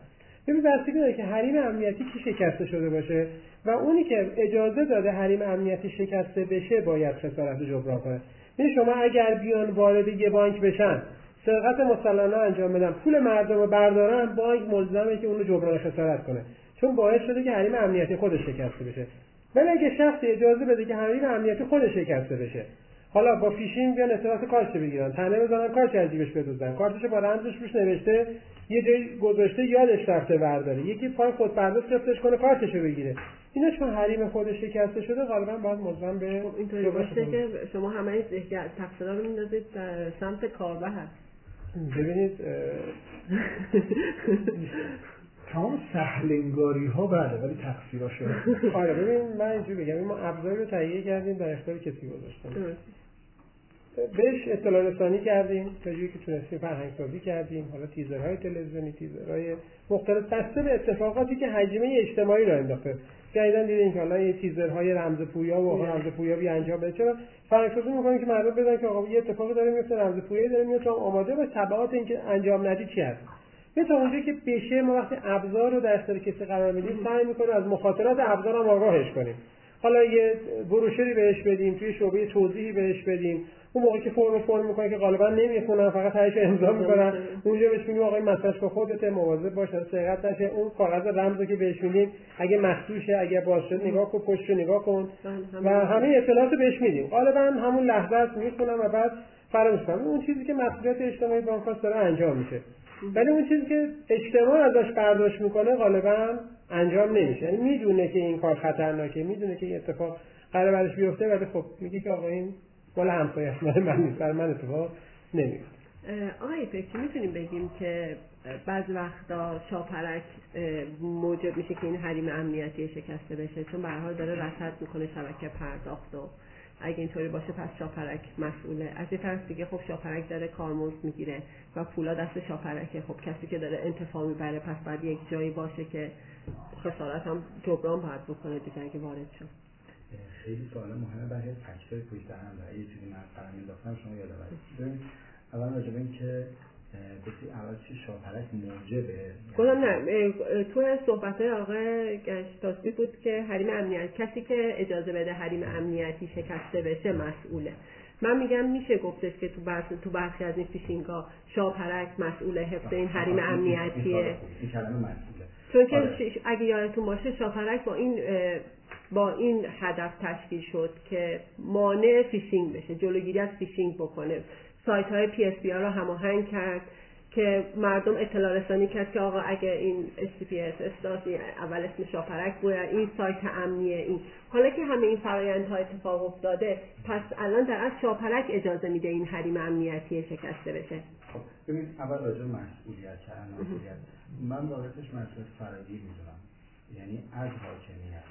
ببین بستگی داره که حریم امنیتی کی شکسته شده باشه و اونی که اجازه داده حریم امنیتی شکسته بشه باید خسارت رو جبران کنه. یعنی شما اگر بیان وارد یه بانک بشن، سرقت مسلحانه انجام بدن، پول مردم رو بردارن، بانک ملزمه که اون رو جبران خسارت کنه، چون باعث شده که حریم امنیتی خودش شکسته بشه. ولی اگه شخص اجازه بده که حریم امنیتی خودش شکسته بشه، حالا با فیشینگ بیان اطلاعات کارتش بگیرن، تنه بزنن کارت از جیبش بدزدن، کارتش با رمزش روش نوشته، یه جایی گذاشته یادش رفته برداره، یکی پای خودپرداز سفتش کنه کارتش رو بگیره، اینا چون حریم خودش شکسته شده غالبا باید ملزم به اینطوری باشه که شما همه تقصیرا رو میندازید سمت کاربه هست. ببینید تمام سهلنگاری ها بله، ولی تقصیرها شده. آره ببین من اینجوری بگم، ما ابزاری رو تهیه کردیم در اختیار کسی گذاشتیم، بهش اطلاع رسانی کردیم، تا جایی که تونستیم فرهنگ‌سازی کردیم، حالا تیزرهای تلویزیونی، تیزرهای مختلف بسته به اتفاقاتی که حجمه اجتماعی را انداخته. جدیداً دیدین که حالا تیزرهای رمزپویا و رمزپویا بی انجام بده، چرا فرهنگ‌سازی می‌کنن که مردم بدونن که آقا یه اتفاقی داره میفته، رمزپویایی داره میفته، آماده باش، تبعات این که انجام ندی چی هست. یه تا اونجایی که بشه ما وقتی ابزار رو در اختیار کسی قرار میدیم سعی می‌کنیم از مخاطرات ابزار هم آگاهش کنیم. حالا یه بروشوری بهش بدیم، توی شعبه توضیحی بهش بدیم، اون موقعی که فرم می‌کنه که غالبا نمی‌خونن، فقط تایش امضا می‌کنن، اونجا بهش میگیم آقا این مسئله با خودت مواظب باش از سرقت نشه، اون کاغذ رمزی که بهش میدیم اگه مخدوشه، اگه باشه نگاه کن، پشتش نگاه کن و همه اطلاعات بهش میدیم. غالبا همون لحظه است می‌خونن و بعد فراموش می‌کنن. اون چیزی که مسئولیت اجتماعی بانک داره انجام میشه. ولی اون چیزی که اجتماع ازش برداشت میکنه غالبا انجام نمیشه. یعنی میدونه که این کار خطرناکه، میدونه که این اتفاق قراره برش بیفته، ولی خب میگه که آقا این مال همسایه‌ست، مال من نیست، برای من اتفاق نمیفته. آقای ایپکچی میتونیم بگیم که بعضی وقتا شاپرک موجب میشه که این حریم امنیتی شکسته بشه، چون به هر حال داره رصد میکنه شبکه پرداخت و اگه اینطوری باشه پس شاپرک مسئوله. از یه طرف دیگه خب شاپرک داره کارمزد میگیره و پولا دست شاپرکه، خب کسی که داره انتفاع میبره پس باید یک جایی باشه که خسارت هم جبران باید بکنه دیگه اگه وارد شد. خیلی سوال مهمه برای فکتور پشت هم داره. یه چیزی من قرار مینداختم شما یاد آورید. اول راجع به اینکه بسی اول چی شاپرک موجبه؟ گفتم نه، تو صحبت آقای گشتاصی بود که حریم امنیت، کسی که اجازه بده حریم امنیتی شکسته بشه مسئوله. من میگم میشه گفتش که تو برخی از این فیشینگ‌ها شاپرک مسئول حفظ این حریم امنیتیه. این کلمه مسئوله. چون که اگه یادتون باشه شاپرک با این هدف تشکیل شد که مانع فیشینگ بشه، جلوگیری از فیشینگ بکنه. سایت های PSP ها را هماهنگ کرد که مردم اطلاع رسانی کرد که آقا اگه این HTTPS استاسی اول اسم شاپرک باید، این سایت امنیه. این حالا که همه این فرآیندها اتفاق افتاده، پس الان در از شاپرک اجازه میده این حریم امنیتی شکسته بشه. خب ببین، اول راجع مسئولیت من واقعیتش مسئولیت فردی میدونم، یعنی از حاکمیت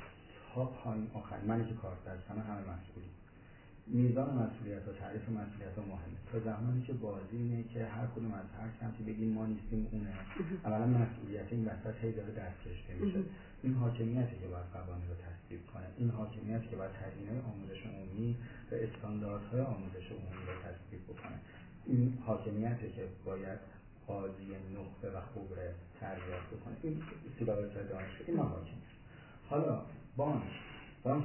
تا پایین آخرین منی که کار دستم همه مسئولی. میزان مسئولیت و تعریف مسئولیت ها مهمه. تا زمانی که بازی اینه که هر کدوم از هر سمتی بگیم ما نیستیم اونه، اولا مسئولیت این وسط هی داره دست کشته میشه. این حاکمیتی که باید قوانین رو تصویب کنه، این حاکمیتی که باید تعیین آموزش عمومی و استانداردهای آموزش عمومی رو تصویب بکنه، این حاکمیتی که باید قاضی نخبه و خبره تربیت بکنه، این سیلابس‌های دانشگاه، این حاکمیت. حالا بانک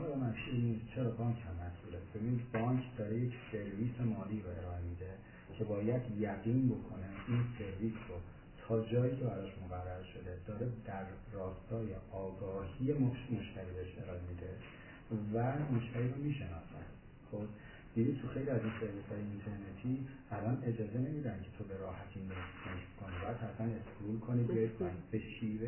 رو مسئول نیست. چرا بانک هم مسئوله؟ ببینید، بانک داره یک سرویس مالی رو ارائه میده که باید یقین بکنه این سرویس رو تا جایی که براش مقرر شده داره در راستای آگاهی مشتری بهش ارائه میده و مشتری رو میشناسه. خب دیدی تو خیلی از این سرویس‌های اینترنتی الان اجازه نمیدن که تو به راحتی نوشت کنی، باید حتما اسکرول کنی بیاید به شیوه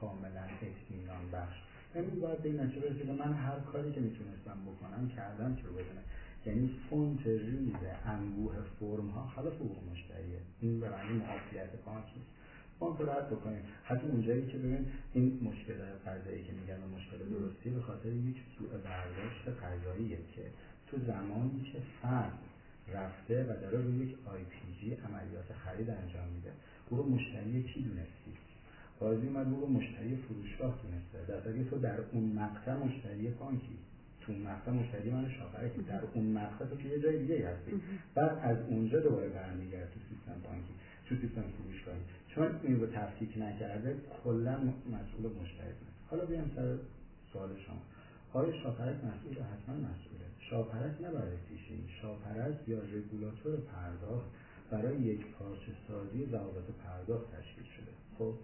کاملا اطمینان بخش. همین باید به این نتیجه برسید که من هر کاری که میتونستم بکنم کردم که رو بدونه، یعنی فونت ریز انبوه فرم ها خلاف حقوق مشتریه. این به معنی معافیت بانک نیست. بانک رو رد بکنیم، حتی اونجایی که ببین این مشکل قضایی که میگن و مشکل درستی به خاطر یک سوء برداشت قضاییه که تو زمانی که فرد رفته و داره روی یک IPG عملیات خرید انجام میده، او رو مشتری کی دونستی؟ بازی اومد بگو مشتری فروشگاه تونسته، در حالی تو در اون مقطع مشتری بانکی، تو اون مقطع مشتری من شاپرکی، در اون مقطع تو که یه جای دیگه هستی، بعد از اونجا دوباره برمیگرد تو سیستم بانکی، تو سیستم فروشگاهی. چون این رو تفکیک نکرده کلا مسئول مشتری نیست. حالا بیام سر سوال شما. آیا شاپرک مسئول؟ حتما مسئوله. شاپرک نه برای فیشینگ، شاپرک یا رگولاتور پرداخت برای یک پارچه سازی ضوابط پرداخت تشکیل شده. خب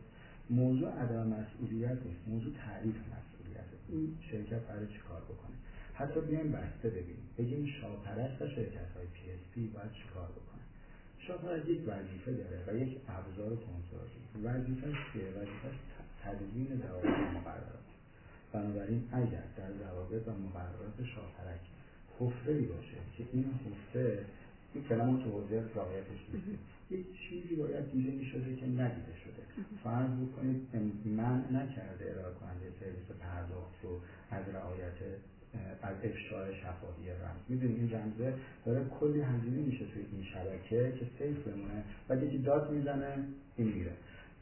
موضوع عدم مسئولیت نیست، موضوع تعریف مسئولیته. این شرکت برای چی کار بکنه؟ حتی بیایم بسته ببینیم، بگیم شاپرک و شرکت‌های PSP باید چی کار بکنه. شاپرک یک وظیفه داره و یک ابزار کنترلی. وظیفه‌اش چیه؟ وظیفه‌اش تدوین ضوابط مقررات. بنابراین اگر در ضوابط و مقررات شاپرک حفره‌ای باشه که این حفره این کلمه توضیح رعایتش نیست، یک چیزی باید دیده می‌شده که ندیده شده. فرض بکنید من نکرده ارائه کننده سرویس پرداخت رو از رعایت از افشای شفاهی رمز. میدونید این رمزه داره کلی هزینه میشه توی این شبکه که سیف بمونه و یکی داد میزنه این میره.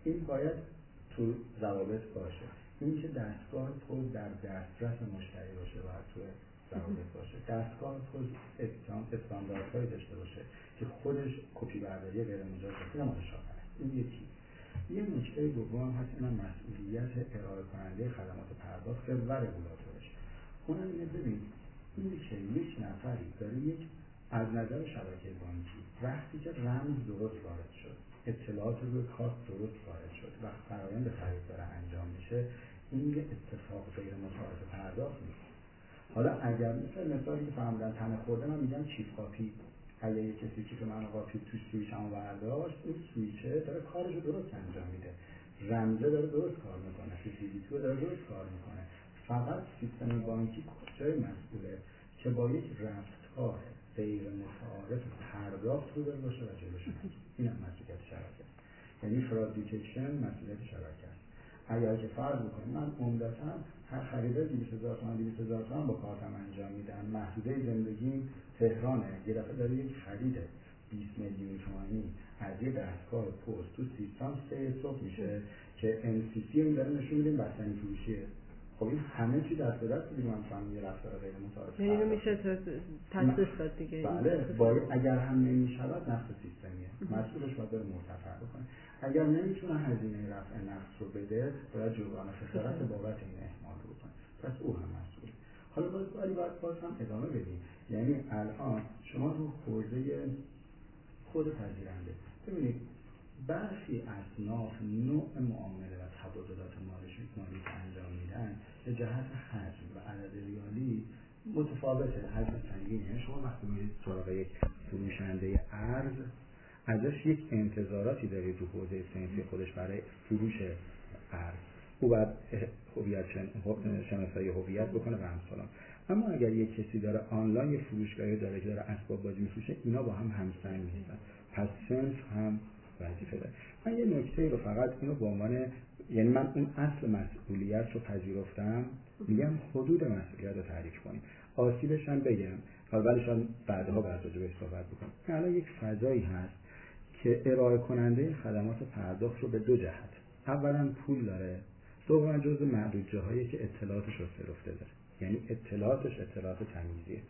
این باید تو ضوابط باشه. این که دستگاه پول در دسترس مشتری باشه باید تو ضوابط باشه. دستگاه پول استانداردهای داشته باشه که خودش کپی برداری غیر مجاز باشه، نماز شاپرک. این یکی. یه نکته دوم هست، اینم مسئولیت ارائه کننده خدمات پرداخت و رگولاتورش. اونم اینه، ببین اینی که یک نفری داره یک از نظر شبکه بانکی وقتی که رمز درست وارد شد، اطلاعات روی کارت درست وارد شد و فرآیند خرید داره انجام میشه، این یه اتفاق غیر متعارف پرداخت نیست. حالا اگر مثالی که فهمیدن تنه خوردن هم میگن چیپ کاپی، اگه یک کسی که من کاپی تو سویچ هم برداشت، این سویچه داره کارش رو درست انجام میده، رمزه داره درست کار میکنه، CCTV داره درست کار میکنه. فقط سیستم بانکی کجای مسئوله که با یک رفتار غیر متعارف پرداخت رو داره باشه و جلوش نگیره. این هم مسئولیت شبکه است، یعنی فراد دیتکشن مسئولیت شبکه است. اگر که فرض بکنیم من عمدتاً هر خریده 200,000 تومان با کارتم انجام میدم، محدوده زندگیم تهرانه، یه دفعه داره یک خرید 20 میلیون تومانی از یه دستگاه پست تو سیستان 3 صبح میشه که NCC هم داره نشون میدیم بستنی فروشیه. خب این همه چی دست به دست دیگه، من فهمیدم یه رفتار غیر متعارف یعنی میشه تشخیص داد دیگه. بله، باید اگر هم نمیشود نقص سیستمیه، مسئولش باید مرتفع بکنه. اگر نمیتونه هزینه رفع نقص رو بده، باید جبران خسارت بابت این احمال رو بکنه، پس او هم مسئوله. حالا باید هم ادامه بدیم، یعنی الان شما رو خورده خود پذیرنده. ببینید برخی اصناف نوع معامله و تبادلات مالی که انجام میدن به جهت حجم و عدد ریالی متفاوته. حجم سنگینه. شما وقتی میرید سراغ یک فروشنده ارز، ازش یک انتظاراتی دارید تو حوزه صنفی خودش برای فروش ارز، او باید شناسایی هویت بکنه و همسالان. اما اگر یک کسی داره آنلاین یه فروشگاهی داره که داره اسباب بازی می‌فروشه، اینا با هم همسنگ نیستن. پس صنف هم وظیفه داره. من یه نکته رو فقط اینو به عنوان، یعنی من اون اصل مسئولیت رو پذیرفتم، میگم حدود مسئولیت رو تعریف کنیم، آسیبش هم بگم، اولش هم بعدها باید راجع بهش صحبت بکنم. الان یک فضایی هست که ارائه کننده خدمات پرداخت رو به دو جهت، اولا پول داره، دوما جزء محدود جاهایی که اطلاعاتش رو سرفته داره، یعنی اطلاعات تمیزیه،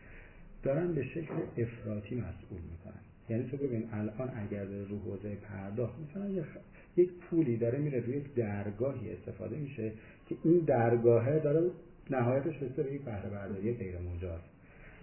دارن به شکل افراطی مسئول میکنن. یعنی تو ببین الان اگر رو حوزه پرداخت مثلا یک پولی داره میره روی یک درگاهی استفاده میشه که این درگاهه داره نهایتش رسیده به یک بهره برداری غیر مجاز،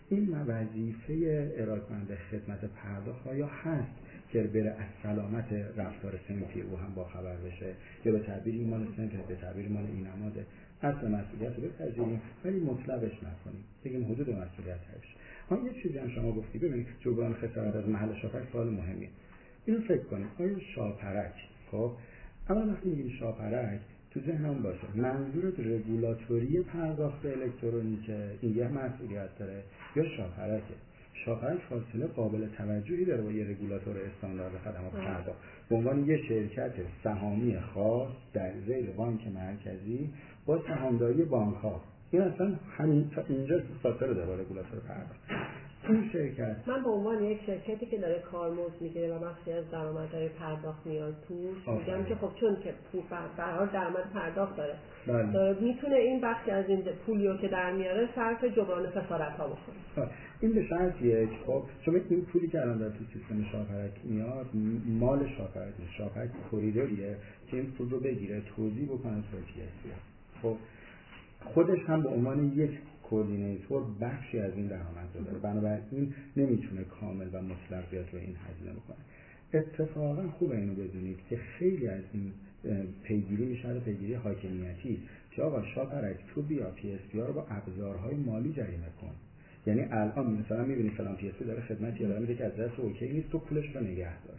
این وظیفه ارائه کننده خدمت پرداخت یا هست که بره از سلامت رفتار صنفی او هم باخبر بشه، یا به تعبیر این مال صنفه، به تعبیر مال این نماده. اصل مسئولیت رو بپذیریم ولی مطلقش نکنیم، بگیم حدود مسئولیت هست. آن یه چیزی هم شما گفتی، ببینید جبران خسارت از محل شاپرک سوال مهمیه. اینو فکر کنید، آیا شاپرک، خب اما وقتی میگیم شاپرک تو ذهنم باشه منظورت رگولاتوری پرداخت الکترونیکه، این یه مسئولیت داره، یا شاپرکه؟ شاپرک فاصله قابل توجهی داره با یه رگولاتور استاندارد خدمات پرداخت به عنوان یه شرکت سهامی خاص در زیر بانک مرکزی با سهامداری بانک‌ها. این اصلا همین تا اینجا فاصله داره رگولاتور پرداخت. این شرکت من به عنوان یک شرکتی که داره کارمزد میگیره و بخشی از درآمدهای پرداخت میاد تو، میگم که خب چون که پول به هر حال درآمد پرداخت داره، داره میتونه این بخشی از این پولیو که در میاره صرف جبران خسارت‌ها بکنه. این به شرط یک خب چون این پولی که الان در تو سیستم شاپرک میاد مال شاپرک، شاپرک کوریدوریه که این پول رو بگیره، توزیع بکنه توی خب خودش هم به عنوان یک کوردینیتور بخشی از این درآمد رو داره، بنابراین نمیتونه کامل و مطلق بیاد رو این هزینه بکنه. اتفاقا خوبه اینو بدونید که خیلی از این پیگیری میشه رو پیگیری حاکمیتی که آقا شاپرک تو بیا پی اس پی رو با ابزارهای مالی جریمه کن. یعنی الان مثلا میبینی فلان پی اس پی داره خدمتی ارائه میده که از دست اوکی نیست، تو پولش رو نگه دار.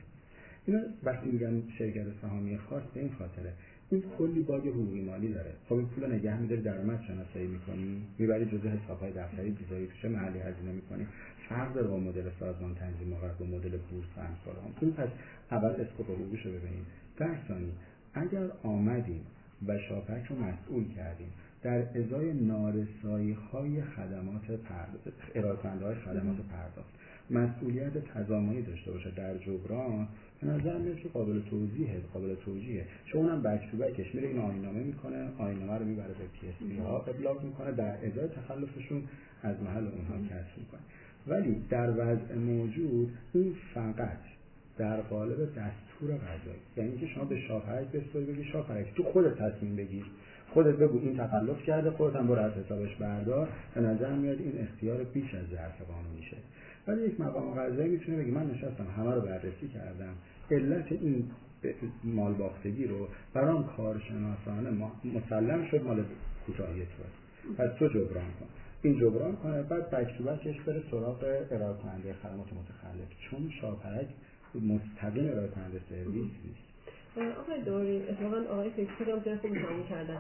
اینا وقتی میگن شرکت سهامی خاص به این خاطره این کلی باگ حقوقی مالی داره. خب این پول نگه می‌داری، درآمد شناسایی می‌کنی، می‌بری جزء حساب‌های دفتری بیزاری توش محلی هزینه می‌کنی، فرق داره با مدل سازمان تنظیم اوقات و مدل بورس و امثال هم. این پس اول اسکوپ حقوقیشو ببینید. در ثانی اگر آمدیم و شاپرک رو مسئول کردیم در ازای نارسایی‌های خدمات پرداخت، ارائه‌کننده‌های خدمات پرداخت مسئولیت تضامنی داشته باشه در جبران، به نظر میاد که قابل توجیه. چون هم بک تو بکش میره این آیین‌نامه میکنه، آیین‌نامه رو میبره به پی اس پی ها ابلاغ میکنه، در ازای تخلفشون از محل اونها کسب میکنه. ولی در وضع موجود این فقط در قالب دستور قضایی، یعنی که شما به شاپرک بگی شاپرک تو خودت تصمیم بگیر، خودت بگو این تخلف کرده، خودت هم برو از حسابش بردار. به نظر میاد این اختیار بیش از ظرف قانونی میشه. ولی یک مقام قضایی میتونه بگه من نشستم همه رو بررسی کردم، علت این مال باختگی رو برام کارشناسانه مسلم شد مال کوتاهی تو، پس تو جبران کن. این جبران کنه، بعد بک تو بکش بره سراغ ارائه کننده خدمات متخلف، چون شاپرک مستقیم ارائه کننده سرویس نیست. آقای دوری، اتفاقا آقای فیشینگ هم جای خوبی تموم کردن.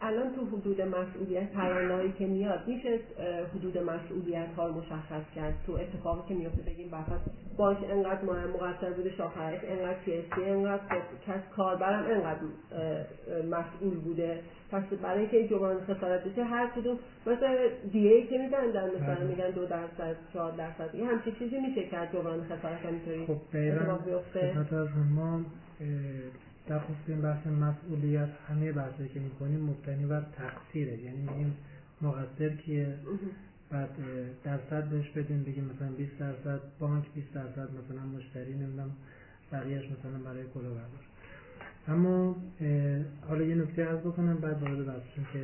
الان تو حدود مسئولیت پرانه‌هایی که میاد میشه حدود مسئولیت ها رو مشخص کرد. تو اتفاقی که میفته بگیم بفرض بانک انقدر مقصر بوده، شاپرک انقدر، پی اس پی انقدر، کاربرم انقدر مسئول بوده. پس برای اینکه جبران خسارت بشه هر کدوم مثلا دی ای که می‌بندن مثلا میگن 2%، 4%، این همچین چیزی میشه که جبران خسارت اینطوری اتفاق بیفته. خب از ما در خصوص این بحث مسئولیت همه بحثی که میکنیم مبتنی بر تقصیره، یعنی میگیم مقصر کیه، بعد درصد بهش بدیم، بگیم مثلا 20% بانک، 20% مثلا مشتری، نمیدونم بقیه‌اش مثلا برای کلاهبردار. اما حالا یه نکته عرض بکنم بعد وارد بحثشون که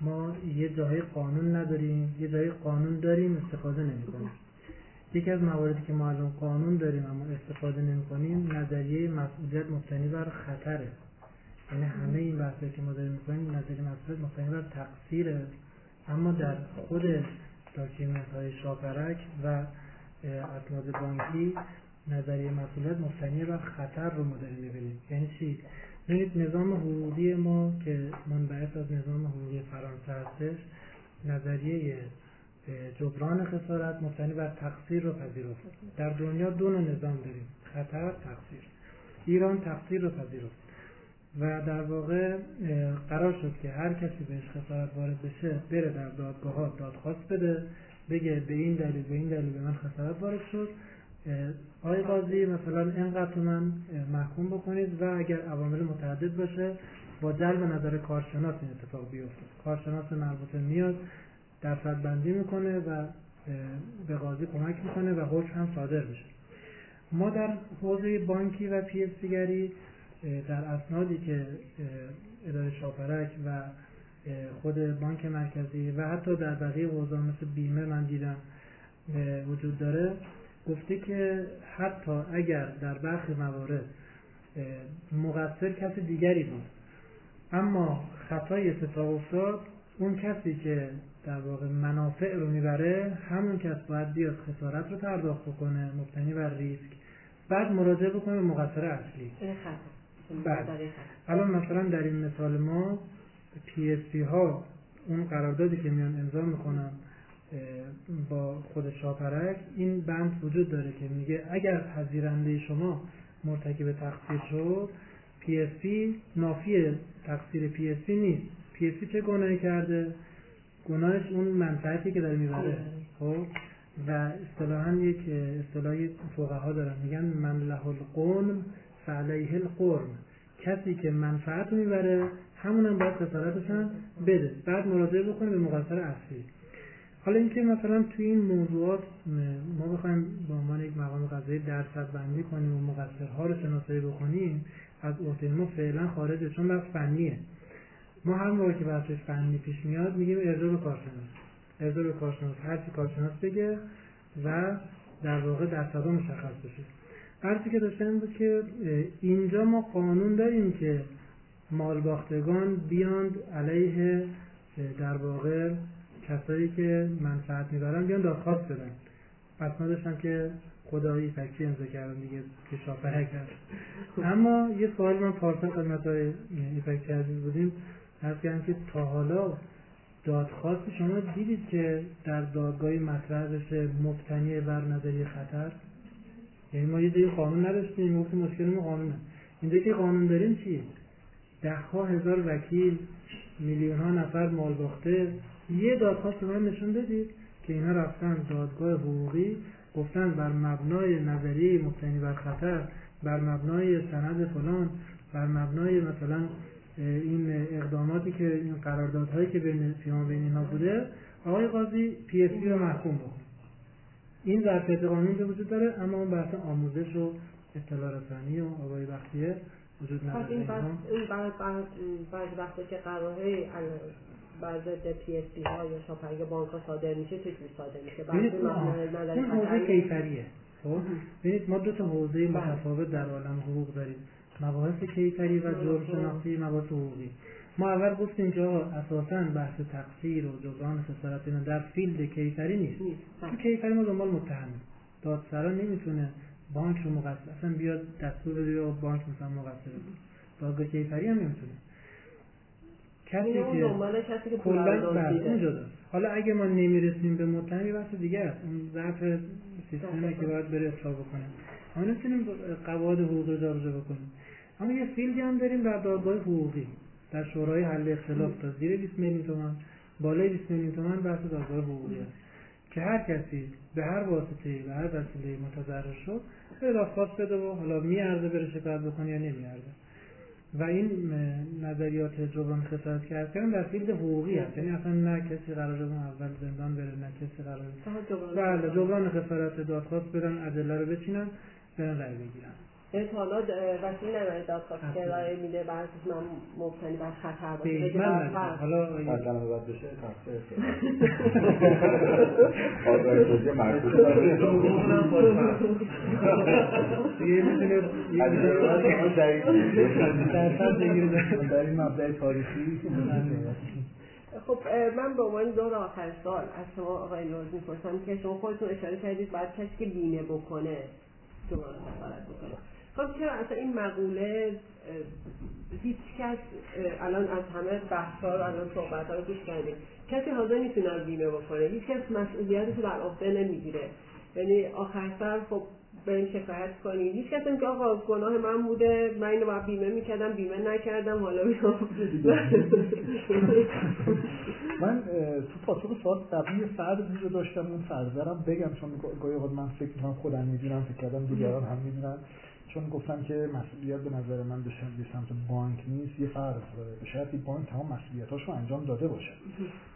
ما یه جای قانون نداریم، یه جای قانون داریم استفاده نمی‌کنیم. یکی از مواردی که ما الان قانون داریم اما استفاده نمی‌کنیم، نظریه مسئولیت مبتنی بر خطره. یعنی همه این بحثایی که ما داریم می‌کنیم، نظریه مسئولیت مبتنی بر تقصیره، اما در خود داکیومنت‌های شاپرک و اسناد بانکی نظریه مسئولیت مبتنی بر خطر رو ما داریم می‌بینیم. یعنی چی؟ ببینید نظام حقوقی ما که منبعث از نظام حقوقی فرانسه هستش، نظریه جبران خسارت مبتنی بر تقصیر رو پذیرفت. در دنیا دو نوع نظام داریم، خطر، تقصیر. ایران تقصیر رو پذیرفت و در واقع قرار شد که هر کسی بهش خسارت وارد بشه بره در دادگاه‌ها دادخواست بده، بگه به این دلیل به این دلیل به من خسارت وارد شد، آقای قاضی مثلا اینقدر من محکوم بکنید و اگر عوامل متعدد باشه با جلب نظر کارشناس این اتفاق بیفته. کارشناس مربوطه میاد درصد بندی میکنه و به قاضی کمک میکنه و حکم هم صادر میشه. ما در حوزه بانکی و پی اس پی گری در اسنادی که اداره شاپرک و خود بانک مرکزی و حتی در بقیه حوزه‌ها مثل بیمه من دیدم وجود داره، گفته که حتی اگر در برخی موارد مقصر کسی دیگری بود اما خطای اتفاق افتاد، اون کسی که در واقع منافع رو میبره همون کس باید بیاد خسارت رو پرداخت بکنه مبتنی بر ریسک، بعد مراجعه بکنه مقصر اصلی. الان مثلا در این مثال ما پی اس پی ها اون قراردادی که میان امضا میکنن با خود شاپرک، این بند وجود داره که میگه اگر پذیرنده شما مرتکب تقصیر شد، پی اس پی نافی تقصیر پی اس پی نیست. پی اس پی چه گناهی کرده؟ گناهش اون منفعتی که داره میبره. خب و اصطلاحاً یک اصطلاحی فقها دارن میگن من له القرم فعلیه القرم، کسی که منفعت میبره همونم باید خسارتش هم بده، بعد مراجعه بکنه به مقصر اصلی. حالا اینکه مثلا توی این موضوعات ما بخوایم به عنوان یک مقام قضایی درصد بندی کنیم و مقصرها رو شناسایی بکنیم، از عهده ما فعلا خارجه، چون بحث فنیه. ما هر موقع که بحث فنی پیش میاد میگیم ارجاع به کارشناس، ارجاع به کارشناس، هر چی کارشناس بگه و در واقع درصدا مشخص بشه. عرضی که داشتم بود که اینجا ما قانون داریم که مالباختگان بیاند علیه در واقع کسایی که منفعت میبرن بیان دادخواست بدن. پس ما داشتم که خدایی ایپکچی امضا کردن دیگه که شاپرک کرد. اما یه سوال من پارسال خدمت های ایپکچی عزیز بودیم، عرض کردم که تا حالا دادخواست شما دیدید که در دادگاهی مطرح بشه مبتنی بر نظریه خطر؟ یعنی ما یه دیگه قانون نداشتیم، گفتیم مشکل ما قانونه. اینجا که قانون داریم چیه؟ ده ها هزار وکیل، میلیون ها نفر مالباخته، یه دادخواست رو من نشون بدید که اینا رفتن دادگاه حقوقی گفتن بر مبنای نظریه مبتنی بر خطر، بر مبنای سند فلان، بر مبنای مثلا این اقداماتی که این قراردادهایی که بین فیما بین اینا بوده، آقای قاضی پی اس پی رو محکوم بکن. این ظرفیت قانونی که وجود داره، اما اون بحث آموزش و اطلاع رسانی و آقای بختیه وجود نداره. این بعض وقتا که قراردادهای بازده پی اس پی ها یا شاپرک بانک ها صادر میشه، چه جور صادر میشه؟ این حوزه کیفریه. خب ببینید ما دو تا حوزه متفاوت در عالم حقوق داریم، مباحث کیفری و جرم شناختی، مباحث حقوقی. ما اول گفتیم که اساساً بحث تقصیر و جبران خسارت اینا در فیلد کیفری نیست. تو کیفری ما دنبال متهمیم، دادسرا نمیتونه بانک رو مقصر اصلا بیاد دستور بده یا بانک مثلا مقصر بود، دادگاه کیفری هم نمیتونه. کسی که پولدار شده. حالا اگه ما نمیرسیم به متهمی بحث دیگه است، اون ضعف سیستمی که باید بره اصلاح بکنه. ما نمیتونیم قواعد حقوقی رو جابجا بکنیم. اما یه فیلدی هم داریم در دادگاه حقوقی، در شورای حل اختلاف تا زیر 20 میلیون تومان، بالای 20 میلیون تومان بحث دادگاه حقوقی است که هر کسی به هر واسطه‌ای و هر وسیله‌ای متضرر شد، به دادخواست بده و حالا میارزه بره شکایت بکنه یا نمیارزه. و این نظریات جبران خسارت کردن در فیلد حقوقی هست، یعنی اصلا نه کسی قراره اون اول زندان بره، نه کسی قراره بله جبران خسارت دادخواست بدن، ادله رو بچینن، برن رای بگیرن. یعنی تا حالا وسیل نمید دادخواه که رای میده بعضی من مبتنی بر خطر باشه به ایمن نمید حالا کلمه باید بشه تفسیر کنم آزای توزیه مرکوز اونم باید یه میتونه درصد بگیره در این مبدأ تاریخی. خب من به عنوان دور آخر سال از شما آقای نوروزی می‌پرسم که شما خودتون اشاره کردید باید کسی که بینه بکنه شما رو سفارت بکنه. خب چرا اصلا این مقوله هیچ کس الان از همه بحث‌ها رو الان صحبت‌ها رو گوش کردید کسی حاضر نیستونه بینه بکنه، هیچ کس مسئولیتش رو بر عهده نمیگیره، یعنی آخر سر خب بریم شکایت کنیم هیچ کس هم که آقا گناه من بوده من اینو باید بیمه میکردم بیمه نکردم حالا بیام من تو پاسخ سوال قبلی فرضی رو داشتم اون فرضرم بگم چون گاهی اوقات من فکر میکنم خودم میدونم فکر کردم دیگران هم میدونن چون گفتم که مسئولیت به نظر من به سمت بانک نیست یه فرض داره به شرطی بانک تمام مسئولیتاشو انجام داده باشه.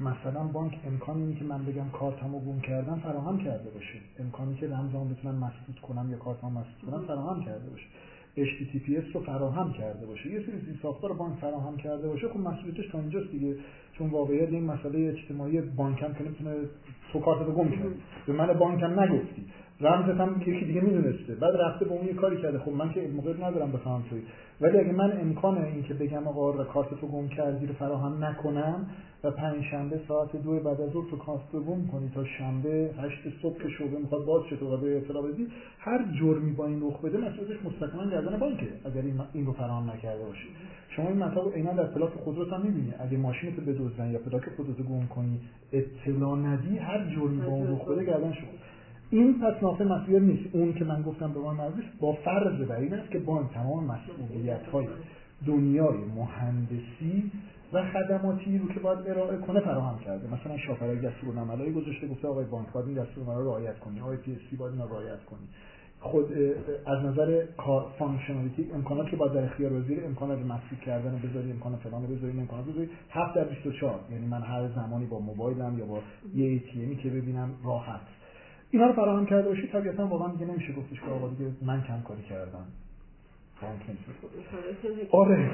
مثلا بانک امکانی اینه که من بگم کارتمو گم کردم فراهم کرده باشه، امکانی که رمزام بتونم مسدود کنم یا کارتمو مسدود کنم فراهم کرده باشه، HTTPS رو فراهم کرده باشه، یه سری این ساختار بانک فراهم کرده باشه. خب مسئولیتش تا اینجاست دیگه چون واقعیت این مسئله اجتماعی بانک هم نمیتونه تو کارتو گم کنه به من بانک هم نگفتی رمزت هم یکی دیگه میدونسته بعد رفته به اون یه کاری کرده. خب من که موقعی ندارم بفهم توی، ولی اگه من امکانه این که بگم آقا کارتتو گم کردی رو فراهم نکنم و پنجشنبه ساعت 2 بعد از ظهر تو کارتتو گم کنی تا شنبه 8 صبح که شعبه میخواد باز شه تو به اطلاع بدی هر جرمی با این رخ بده مسئولیتش مستقیما گردن بانکه اگر این رو فراهم نکرده باشی. شما این مطلب عیناً در پلاک خودروت هم می‌بینی اگه ماشینتو بدزدن یا پلاک خودروتو گم کنی اطلاع ندی هر جرمی با اون رخ بده گردن شو. این پس نافه مسئولیت نیست. اون که من گفتم به من مرزیست با فرض بر این است که بانک تمام مسئولیت‌های دنیای مهندسی و خدماتی رو که باید ارائه کنه فراهم کرده. مثلا شاپرک دستورالعمل‌ای گذاشته گفته آقای بانک باید این دستورالعمل رو رعایت کنی، آقای PSP باید این رو رعایت کنی. خود از نظر کار فانکشنالیتی امکاناتی که باید در اختیار وزیر امکانات مسدود کردن بذاری، امکان فلان بذاری، امکان بذاری 7/24 یعنی من هر زمانی با موبایلم یا با یه ATMی که ببینم راحت اینا رو فراهم کرده باشی طبیعتاً واقعا دیگه نمیشه گفتش که آقا دیگه من کم کاری کردم. آره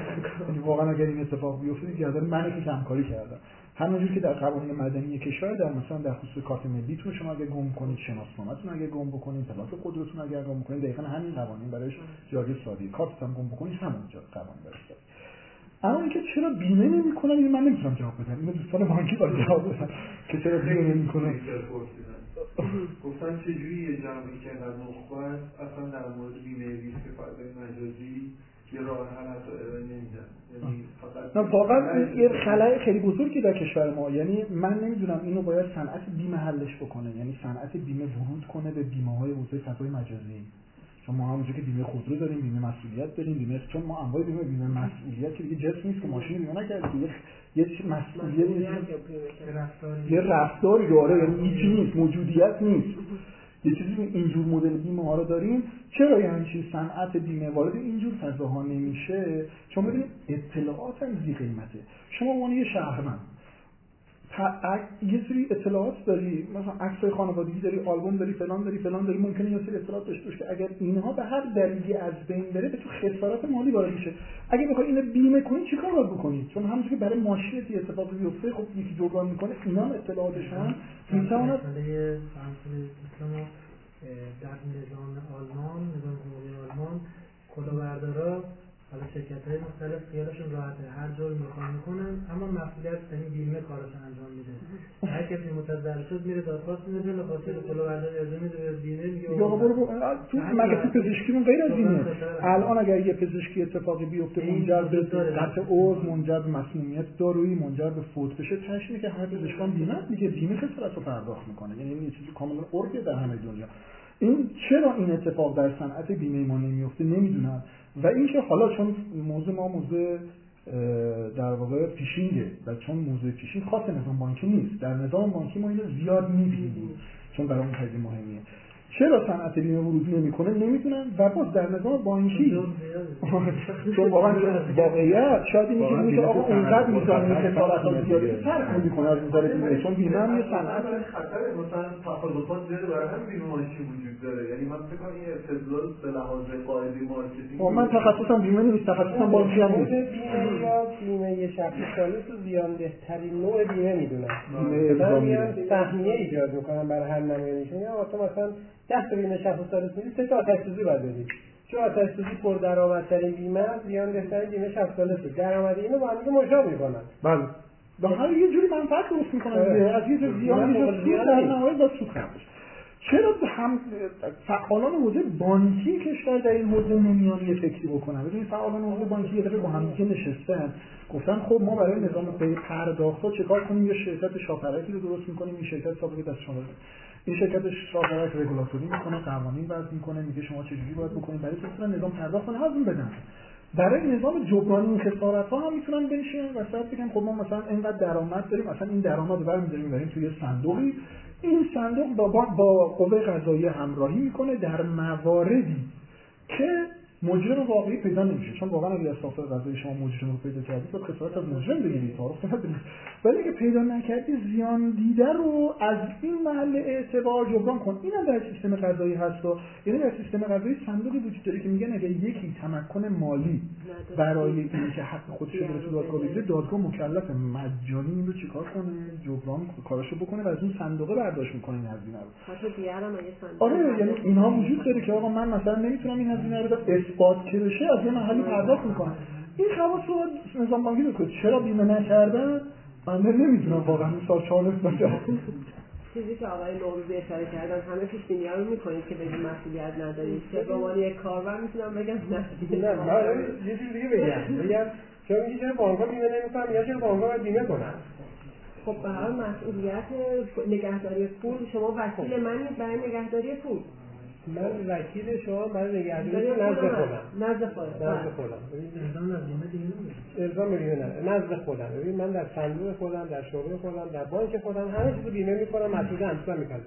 واقعا اگر این اتفاق بیفته دیگه از من که کم کاری کردم. همونجوری که در قوانین مدنی کشور در مثلا در خصوص کارت ملیتون شما اگه گم کنید، شناسنامه‌تون اگه گم بکنید، پلاک خودروتون اگه گم کنید دقیقاً همین قوانین برایش جاری سازی. کارتتون گم بکنید همونجا قوانین برایش سازی. اما اینکه چرا بیمه نمی‌کنن اینو من نمی‌تونم جواب بدم. اینو دوستان بانکی باید جواب بدن که چرا بیمه نمی‌کنن. گفتن چجوری یه جمعی که اینقدر نخبه هست اصلا در مورد بیمه ریسک فردای مجازی یه راه حل حتی ارائه نمیدن. یعنی واقعا یه خلای خیلی بزرگی در کشور ما، یعنی من نمیدونم اینو باید صنعت بیمه حلش بکنه، یعنی صنعت بیمه ورود کنه به بیمه‌های حوزه فردای مجازی. چون ما همونجوری که بیمه خودرو داریم، بیمه مسئولیت داریم، بیمه چون ما انواع بیمه مسئولیت که دیگه جنس نیست که ماشین بیمه نکرده، یه مسئولیت نیست، یه رفتاری داره، یعنی هیچ نیست، موجودیت نیست. یه چیزی اینجور مدل بیمه ها رو داریم. چرا یعنی چی صنعت بیمه وارد اینجور فضاها نمیشه؟ چون ببینید اطلاعات هم زی قیمته. شما اون یه شهروند یه سری اطلاعات داری، مثلا عکس‌های خانوادگی داری، آلبوم داری، فلان داری، ممکنه یه سری اطلاعات داشته باشه که اگر اینها به هر دلیلی از بین بره به تو خسارات مالی وارد میشه. اگه بخوای اینو بیمه کنی چیکار باید بکنی؟ چون همونجوری که برای ماشینت یه اتفاقی میفته خب یکی جبران میکنه، اینا اطلاعاتش هم میتونه در نظام آلمان، نظام حقوقی آلمان کلاهبردارا حالا شرکت‌های مختلف خیالشون راحته هر جایی میخوان میکنن، اما مسئولیت یعنی بیمه کارش انجام میده. هر کسی متضرر شد میره دادخواست میده به خاطر کلاهبرداری اجازه میده به بیمه میگه تو مگه تو پزشکیمون غیر از اینه؟ الان اگر یه پزشکی اتفاقی بیفته منجر به قطع عضو، منجر به مسمومیت دارویی، منجر به فوت بشه، تشخیص که هر پزشکان بیمه میگه بیمه خسارت رو پرداخت میکنه. یعنی این چیزی کاملا عرفه در همه دنیا. این چرا این اتفاق در صنعت بیمه ما نمیفته نمیدونم. و اینکه حالا چون موضوع ما موضوع در واقع فیشینگه و چون موضوع فیشینگ خاص نظام بانکی نیست، در نظام بانکی ما اینو زیاد میبینیم چون برای اون خیلی مهمه. چرا صنعت بیمه ورود نمیکنه نمیدونم و باز در نظام بانکی چون واقعا واقعیت شاید اینی که میگه آقا اونقدر میذارن که سال‌ها زیادی فرق میکنه از نظر بیمه چون بیمه هم یه صنعت خطر مثلا تفاوتات داره برای همین بیمه مارکی وجود داره یعنی من فکر کنم این استدلال به لحاظ قاعده مارکتینگ من تخصصم بیمه نیست تخصصم بانکی هم نیست بیمه شخصی خالص و زیانده‌ترین نوع بیمه میدونم بیمه سهمیه ایجاد میکنن برای هر نمایشون یا مثلا 10 بیمه شخص سالس میدید 3 تا آتش‌سوزی باید بدید چون آتش‌سوزی پردرآمدترین بیمه است زیان بهترین بیمه شخص سالسه درآمد اینو با هم دیگه مشابه می‌کنن بله با هر یه جوری منفعت درست می‌کنن از یه جور زیان میشه در نهایت با سود هم بشه چرا هم فعالان حوزه بانکی کشور در این حوزه نمیان یه فکری بکنن ببینید فعالان حوزه بانکی یه دفعه با هم دیگه نشستن گفتن خب ما برای نظام پرداخت‌ها چیکار کنیم یه شرکت شاپرکی رو درست می‌کنیم این شرکت سابقه دست شما این شرکت شاپرک رگولاتوری میکنه قوانین وضع میکنه میگه شما چجوری باید بکنید برای اینکه بتونن نظام پرداخت هضم بدن برای نظام جبران این خسارت‌ها هم میتونن بنشینن و صرف بگن خب ما مثلا اینقدر درآمد داریم مثلا این درآمد رو برمی‌داریم توی صندوقی این صندوق با قوه قضاییه همراهی میکنه در مواردی که مجرم واقعی پیدا نمیشه چون واقعا اگه اساسا قضایی شما مجرم رو پیدا کردید تو خسارت از مجرم بگیرید تعارف ندارید ولی اگه پیدا نکردید زیان دیده رو از این محل اعتبار جبران کن اینم در سیستم قضایی هست و یعنی در سیستم قضایی صندوقی وجود داره که میگن اگه یکی تمکن مالی برای اینکه حق خودش رو به دادگاه بده دادگاه مکلف مجانی این رو چیکار کنه جبران کاراشو بکنه و از اون صندوقه برداشت میکنه این هزینه رو حتی دیگرم اگه صندوق آره یعنی اینها وجود داره که آقا من مثلا نمیتونم این هزینه رو اثبات کرشه از یه محلی پرداخت میکنه این خواص رو نظام بانکی میکنه چرا بیمه نکردن من نمیدونم واقعا سال 4 نمیدونم چیزی که آقای نوروزی اشاره کردن همه پیش بینی‌ها رو میکنید که بدون مسئولیت ندارید چه به عنوان یک کاربر میتونم بگم نه یه چیز دیگه بگم چون میگه چرا بانک‌ها بیمه نمیکنن یا چرا بانک‌ها باید بیمه کنن خب به هر مسئولیت نگهداری پول شما وکیل منید برای نگهداری پول من وکیل شما برای نگهداری نزد خودم الزام بیمه نزد خودم ببین من در صندوق خودم در شعبه خودم در بانک خودم همه چیزو بیمه میکنم مسئول امضا میکنم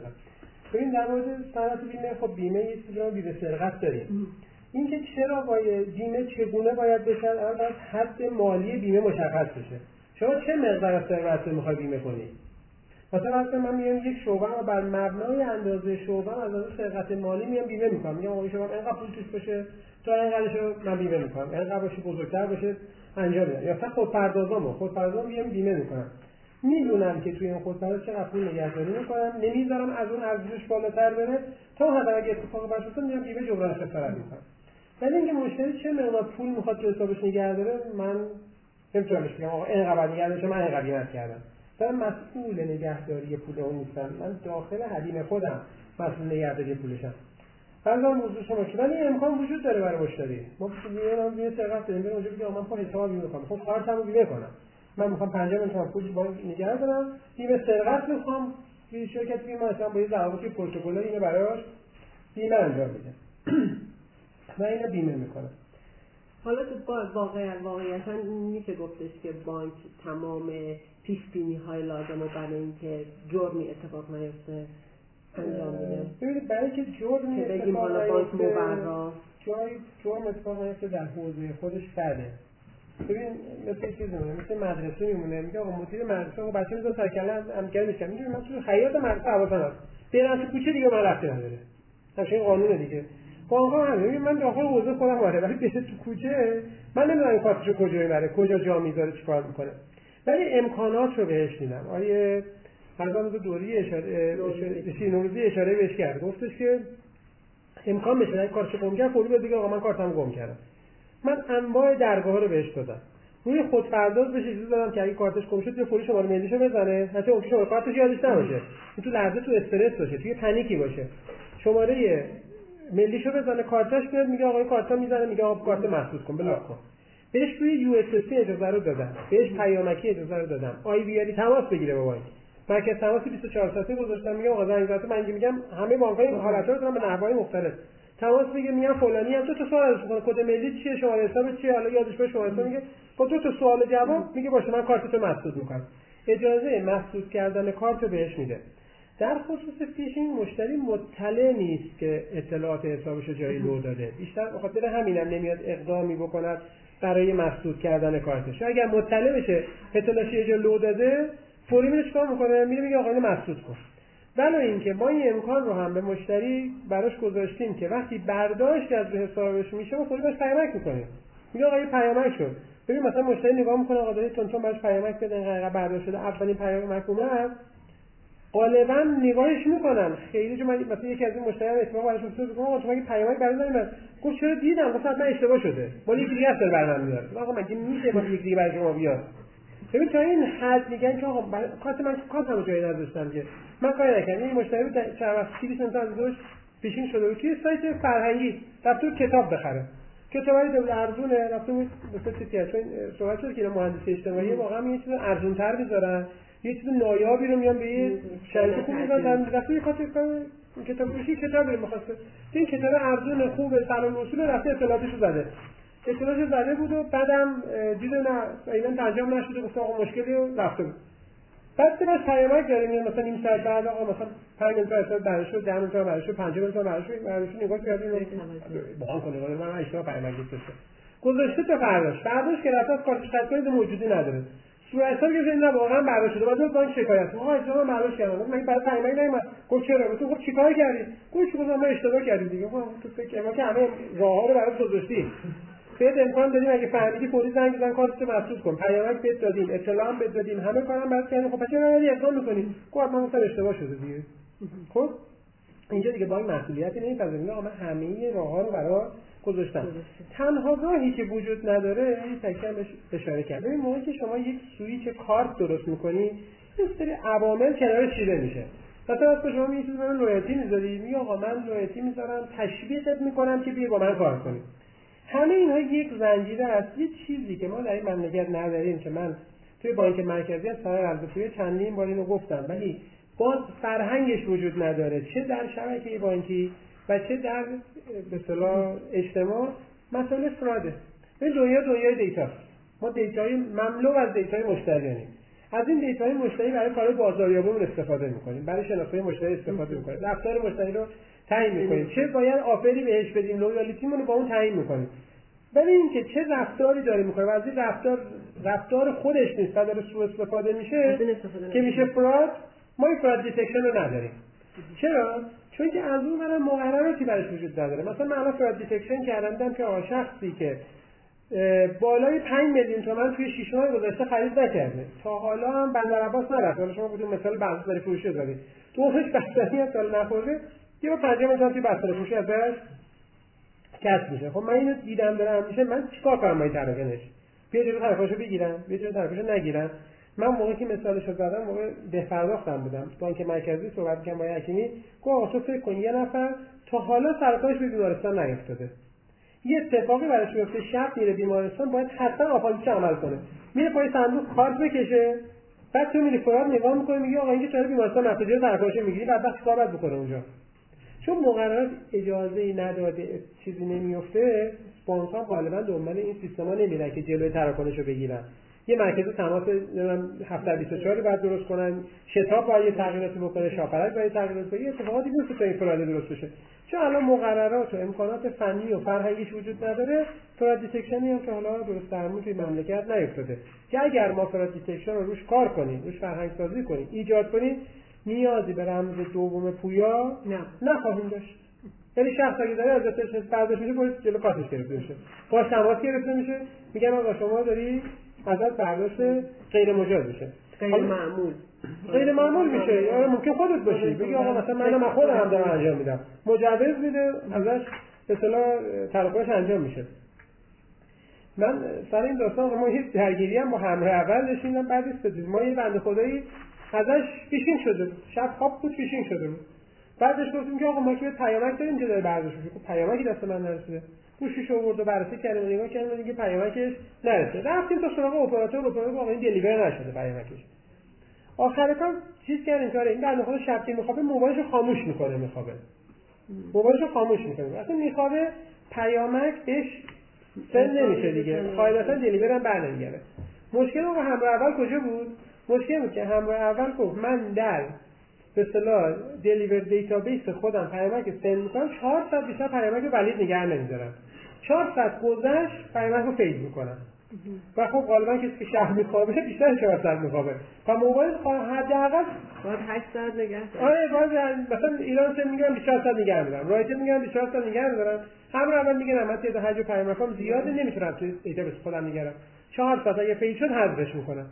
ببین در مورد صنعت بیمه خب بیمه یه چیزی رو بیمه سرقت داریم اینکه چرا باید بیمه چگونه باید بشه اول حد مالی بیمه مشخص بشه شما چه مقدار ثروت میخوای بیمه کنی مثلا من میام یک شعبه رو بر مبنای اندازه شعبه از ثروت مالی میام بیمه میکنم میگم آقا شما اینقدر پول توش باشه تا اینقدرشو من بیمه میکنم اینقدر باشه بزرگتر باشه انجام میدم یا فقط خودپردازام میام بیمه میکنم میدونم که توی این خودپرداز چقدر پول نگهداری میکنم نمیذارم از اون ارزشش بالاتر بره تا حالا اگه اتفاقی برسه میام بیمه جبران خسارت میکنم ولی اینکه مشتری چه مقدار پول میخواد تو حسابش نگهداره من نمیتونمش بگم آقا اینقدر نگهدارش من اینقدر بیمه کردم من مسئول نگهداری پول اون نیستم من داخل حدیم خودم مسئول نگهداری پولشم بازم موضوع شما که ولی امکان وجود داره برای مشتری ما میگم بیمه سرقت داریم برای مشتری میگم من خودم حساب میکنم خب کارتمو بیمه کنم من میخوام 50 میلیون پول با نگه دارم بیمه سرقت میخوام یه شرکت بیمه مثلا با یه ضوابط پروتکلی اینو براش بیمه انجام میده من اینو بیمه میکنم حالا تو واقعیتاً میشه گفتش که بانک تمام پیش‌بینی‌های لازم رو برای اینکه جرمی اتفاق نیفته انجام میده. ببینید برای اینکه جرمی اتفاق نیفته جرم اتفاق نیفته در حوزه خودش فرده. ببین مثل چیز میمونه مثل مدرسه میمونه میگه آقا مدیر مدرسه آقا بچه میذاره سرکله هم کاری میشم میدونی من تو حیات مدرسه حواسم هست برن تو کوچه دیگه من رفتی نداره همچنین قانونه دیگه واقعا همین من داخل حوزه خودم وارد ولی بشه تو کوچه من نمیدونم کارتشو کجا میبره کجا جا میذاره چیکار میکنه ولی امکانات رو بهش میدم آیه حسام دوری حسین نوروزی اشاره بهش کرد گفتش که امکان میشه اگه کارتشو گم کرد فوری بگه آقا من کارتمو گم کردم من انواع درگاه‌ها رو بهش دادم روی خودپرداز بهش اجازه دادم که اگه کارتش گم شد یه فوری شماره ملیشو بزنه حتی اون شماره کارتش یادش نباشه تو لحظه تو استرس باشه تو پنیکی باشه شماره ملیشو بزنه کارتش میاد میگه آقا کارتا میزنه میگه آقا کارت محسوب کن بلاک کن بهش توی یو اس اس اجازه رو دادم بهش پیامکی اجازه رو دادم آی وی آر تماس بگیره با بانک مرکز تماس 24 ساعته گذاشتم میگه آقا زنگ زدم من میگم همه بانک‌ها این حالت‌ها رو دارن به نحوهای مختلف تماس بگیره میگم فلانی هم دو تا سوال ازش می‌کنه کد ملی چیه شماره حساب چیه حالا یادش باشه شماره حساب میگه با دو تا سوال جواب میگه باشه من کارتتو محسوب می‌کنم اجازه محسوب کردن کارتو بهش میده در خصوص فیشینگ مشتری مطلع نیست که اطلاعات حسابش رو جایی لو داده. بیشتر بخاطر همینم نمیاد اقدامی بکند برای مسدود کردن کارتش. اگر مطلع بشه اطلاعش یه جا لو داده، فوری میره چیکار میکنه؟ میره میگه آقا اینو مسدود کن. علاوه این که ما این امکان رو هم به مشتری براش گذاشتیم که وقتی برداشت از حسابش میشه ما خودمون پیامک میکنیم. میگه آقا این پیامک شد. ببین مثلا مشتری نگاه میکنه آقا داره تون تون براش پیامک بده، دقیقاً برداشت شده، اولین پیامک اومد. غالبا نگاهش میکنن خیلی جو. من مثلا یکی از این مشتریان اتفاقا براش افتاد گفتم آقا شما یه پیامک برام دادید، گفت چرا دیدم، گفتم من اشتباه شده، ولی یکی دیگه اصلا برام میاد. آقا مگه میشه با یکی دیگه برای شما بیاد؟ ببین تا این حد میگن که آقا کارت من کارتمو جایی نذاشتم که من کاری نکردم. این مشتری بود چند وقت 200 تا ازش فیشینگ شده بود توی سایت فرهنگی، رفته کتاب بخره، کتابی دور ارزونه، رفته بود به سایتی چون صحبت شد که مهندسی اجتماعی واقعا یه چیز ارزان‌تر می‌ذارن، یه چیز نایابی رو میان به یه شرکت خوب می‌ذارن، رفته یه خاطر کتاب فروشی کتابی می‌خواسته، این کتاب ارزون خوب سلام اصول رفته اطلاعاتش رو زده. اطلاعش زده بود و بعدم دید نه اینا ترجمه نشده، گفت آقا مشکلی رفته بود. بعد باز پیامک داره میاد مثلا این ساعت بعد آقا مثلا 5 تا حساب درش شد، 10 تا برش شد، 5 تا برش شد، برش نگاه کردیم با اون نگاه من اشتباه پیامک گذاشته. گذاشته تا فرداش که رفت کارت شرکت موجودی نداره. صورت حساب گفتن نه واقعا برش شده. بعد بانک شکایت کرد. آقا اجازه معلوم کردم. من برای پیامک نمیاد. گفت چرا؟ گفتم خب چیکار کردی؟ گفت گفتم من اشتباه کردم دیگه. خب تو فکر ما که همه راه‌ها رو برات گذاشتی. بهت امکان دادیم اگه فهمیدی فوری زنگ بزن کارتو مسدود کن، پیامک بهت دادیم، اطلاع هم بهت دادیم، همه کارام برات کردیم. خب چرا نداری اقدام می‌کنی؟ گفت من سر اشتباه شده دیگه. خب اینجا دیگه با مسئولیتی نمی‌پذیریم. آقا من همه راه‌ها رو برات گذاشتم. تنها راهی که وجود نداره تکمش اشاره کرد. ببین موقعی که شما یک سوئیچ کارت درست می‌کنی، یه سری عوامل کنارش چیده میشه. مثلا وقتی شما یه چیزی برای لایتی می‌ذاری، میگی آقا من لایتی می‌ذارم، تشویقت می‌کنم که بیا با من کار کنی. همه اینها یک زنجیره است. یه چیزی که ما در این مملکت نداریم که من توی بانک مرکزی از سر رمزدوم چندین بار اینو گفتم، ولی باز فرهنگش وجود نداره، چه در شبکه بانکی و چه در به اصطلاح اجتماع. مسئله فراده. این دنیای دیتاست. ما دیتای مملو از دیتای مشتریانیم. از این دیتای مشتری برای کار بازاریابیمون استفاده می‌کنیم، برای شناسایی مشتری استفاده می‌کنیم، رفتار مشتری رو تعیین می‌کنیم، چه باید آفری بهش بدیم، لویالیتیمون رو با اون تعیین می‌کنیم. ولی اینکه چه رفتاری داره می‌کنه و از این رفتار خودش نیست، داره سوء استفاده میشه که میشه فراد. ما این فراد دیتکشن رو نداریم. چرا؟ چون که از اون برای مقرراتی براش وجود نداره. مثلا من الان فراد دیتکشن کردم که آقا شخصی که بالای 5 میلیون تومان توی 6 ماه گذشته خرید نکرده، تا حالا هم بندرعباس نرفت. حالا شما بودیم مثال بحث داره فروشه داره، تو هیچ بحثی از حال نخورده یه پنجم مثلا توی بحث فروشه ازش کسب میشه. خب من اینو دیدم داره میشه، من چیکار کنم؟ این طرفش بیا جلو طرفشو بگیرم، بیا جلو طرفشو نگیرم. من موقعی که مثالشو زدم موقع ده پرداختم بودم، بانک مرکزی صحبت کردم با حکیمی، گفت آقا فکر کن یه نفر تا حالا سرکارش به بیمارستان نیفتاده، یه اتفاقی براش میفته، شب میره بیمارستان، باید حتما آپالیش عمل کنه، میره پای صندوق کارت بکشه، بعد تو میری فراد نگاه میکنه، میگه آقا اینجا چرا بیمارستان نفتاجه درکاشو میگیری؟ بعد وقت کار باید بکنه اونجا، چون مقررات اجازه نداده چیزی نمیفته. بانک‌ها غالبا دنبال این سیستما نمیرن که جلوی تراکنشو بگیرن. یه مرکز تماس 724 باید درست کنن، شتاب باید تغییراتی بکنه، شاپرک باید تغییرات کنه، اتفاقاتی بیفته تا این فراد درست بشه. چون الان مقررات و امکانات فنی و فرهنگیش وجود نداره، فراد دیتکشنی هم که حالا درست درمون توی مملکت نیفتاده که اگر ما فراد دیتکشن رو روش کار کنیم، روش فرهنگ سازی کنیم، ایجاد کنیم، نیازی به رمز دوم پویا نخواهیم داشت. یعنی شخص اگه داره از دستش برداشت میشه، باید جلو کارتش گرفته میشه، باش تماس گرفته میشه، میگن آقا شما داری ازت برداشت غیر مجاز میشه، غیر معمول میشه. یا ممکن خودت باشی بگی آقا مثلا من خودم دارم انجام میدم، مجوز میده ازش به اصطلاح تراکنش انجام میشه. من سر این داستان ما هیچ درگیری هم با همراه اول داشتیم، بعد استدیم ما یه بنده خدایی ازش فیشینگ شده، شب خواب بود فیشینگ شده بود، بعدش گفتیم که آقا ما که پیامک داریم که داره برداشت میشه، پیامکی دست من نرسیده، گوشیش آورد و بررسی کردیم و نگاه کردیم دیگه پیامکش نرسید، رفتیم تا سراغ اپراتور واقعا دلیور نشده پیامکش. آخر کار چیز کردیم که این بنده خدا شب که میخوابه موبایلشو خاموش میکنه، اصلا میخوابه پیامک بهش سند نمیشه دیگه، قاعدتا دلیور هم برنمیگره. مشکل آقا همراه اول کجا بود؟ مشکل بود که همراه اول گفت من در به اصطلاح دلیور دیتابیس خودم پیامک سند میکنم، 400 بیشتر پیامک ولید نگه نمیدارم، 400 گذشت پیامک رو فیز میکنم و خب غالبا کسی که شهر میخوابه بیشتر 400 میخوابه و موبایل خواهم حداقل باید 800 نگه دارم. آره باید مثلا ایران سند میگم 2400 نگه میدارم، رایت میگم 2400 نگه میدارم، همرو اول میگم من تعداد حج و پیامکام زیاده نمیتونم توی دیتابیس خودم نگرم، 400 اگه فیز شد حذفش میکنم.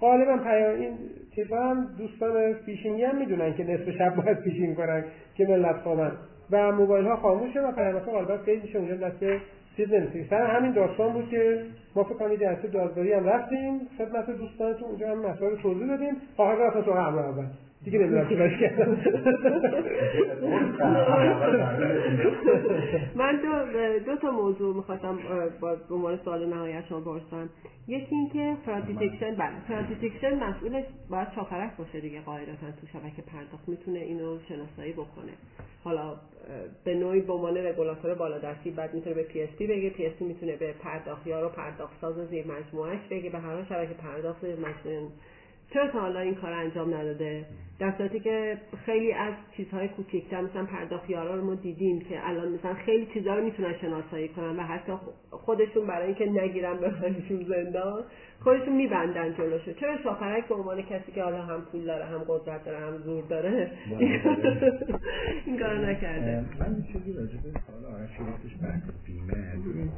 غالبا این تیپم دوستان فیشینگی هم میدونن که نصف شب باید فیشینگ کنن که ملت خوابن و موبایل ها خاموشه و پیامک غالبا فیز میشه اونجا دسته چیز نمیشه. سر همین داستان بود که ما فکر کنید دسته دادگاری هم رفتیم خدمت دوستانتون، اونجا هم مسائل توضیح دادیم، آخر رفتم تو همراه اول دیگه نمیدونم چی باش کردم. من دو تا موضوع می‌خواستم به عنوان سوال نهایی شما بپرسم. یکی این که فراد دیتکشن، فراد دیتکشن مسئولش باید شاپرک باشه دیگه قاعدتاً تو شبکه پرداخت میتونه اینو شناسایی بکنه. حالا به نوعی به عنوان رگولاتور بالادستی بعد میتونه به پی اس پی بگه، پی اس پی میتونه به پرداختیارو پرداختساز زیر مجموعه‌اش بگه، به هر شبکه پرداخت مجموعه. چرا تا حالا این کار انجام نداده؟ در صورتی که خیلی از چیزهای کوچیکتر مثلا پرداختیارا رو ما دیدیم که الان مثلا خیلی چیزا رو میتونن شناسایی کنن و حتی خودشون برای اینکه نگیرن بهشون زندان خودشون میبندن جلوشو. چرا شاپرک به عنوان کسی که حالا هم پول داره، هم قدرت داره، هم زور داره این کارو نکرده؟ من چیزی راجع به حالا آرشیوش بحث بیمه،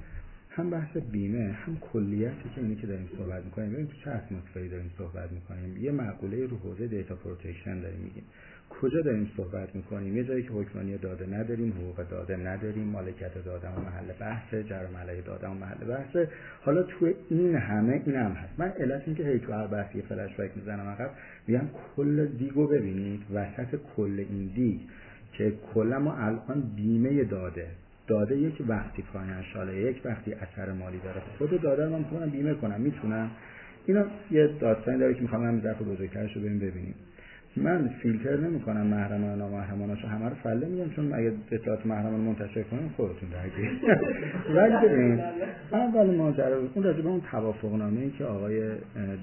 هم بحث بیمه، هم کلیاتی که اینی که داریم صحبت می‌کنیم، ببین تو چه اصنافی داریم صحبت می‌کنیم. یه مقوله رو حوزه دیتا پروتکشن داریم میگیم، کجا داریم صحبت می‌کنیم؟ یه جایی که حکمرانی داده نداریم، حقوق داده نداریم، مالکیت داده هم محل بحث، جرم علیه داده هم محل بحث. حالا تو این همه اینم هم هست. من علت این که هی تو هر بحثی فلش بک می‌زنم عقب میگم کل دیگو ببینید، وسط کل این دیگ که کلا ما الان بیمه داده یک وقتی فاینانشاله، یک وقتی اثر مالی داره، خود داده رو من میتونم بیمه کنم، میتونم. اینا یه داستانی داره که میخوام من ظرف بزرگترش رو ببینیم. من فیلتر نمیکنم محرمانه نامحرمانه‌اشو، همه رو فله میگم، چون اگه اطلاعات محرمانه منتشر کنم خودتون درگیرید. ولی ببین اول ماجرا اون راجع به اون توافقنامه‌ای که آقای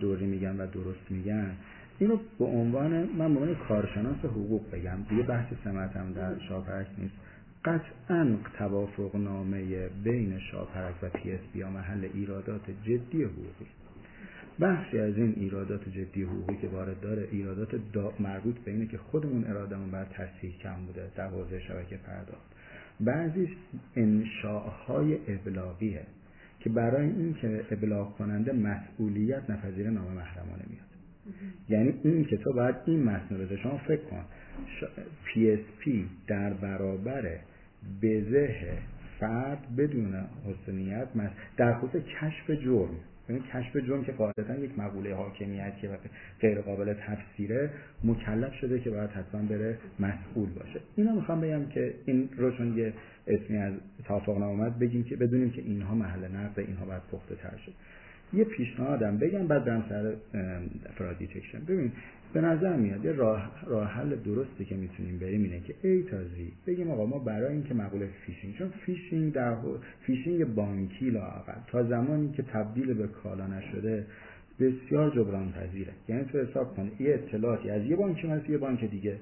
دوری میگن و درست میگن، اینو به عنوان من به عنوان کارشناس حقوق بگم، دیگه بحث سمتم در شاپرک نیست. قطعاً توافقنامه بین شاپرک و پی اس پی محل ایرادات جدی حقوقی، بخشی از این ایرادات جدی حقوقی که وارد داره ایرادات مربوط به اینه که خودمون ارادمون بر تصحیح کم بوده در حوزه شبکه پرداخت. بعضیش انشاءهای ابلاغیه که برای این که ابلاغ کننده مسئولیت نپذیر نامه محرمانه میاد. یعنی این که تو باید این مسئله شما فکر کن پی اس پی در برابر بزه فرد بدون حسن نیت در خصوص کشف جرم، یعنی کشف جرم که قاعدتا یک مقوله حاکمیت که غیر قابل تفسیره، مکلف شده که باید حتما بره مسئول باشه. اینا میخوام بگم که این رو چون یه اسمی از توافقنامه اومد بگیم که بدونیم که اینها محل نقد، اینها باید پخته تر شد. یه پیشنهادم بگم بعد برم سر فراد دیتکشن. ببین به نظر میاد یه راه حل درستی که میتونیم بریم اینه که ای تازی بگیم آقا ما برای اینکه مقوله فیشینگ، چون فیشینگ در فیشینگ بانکی لااقل تا زمانی که تبدیل به کالا نشده بسیار جبران پذیره. یعنی تو حساب کن یه اطلاعاتی از یه بانکی مثل یه بانک دیگه،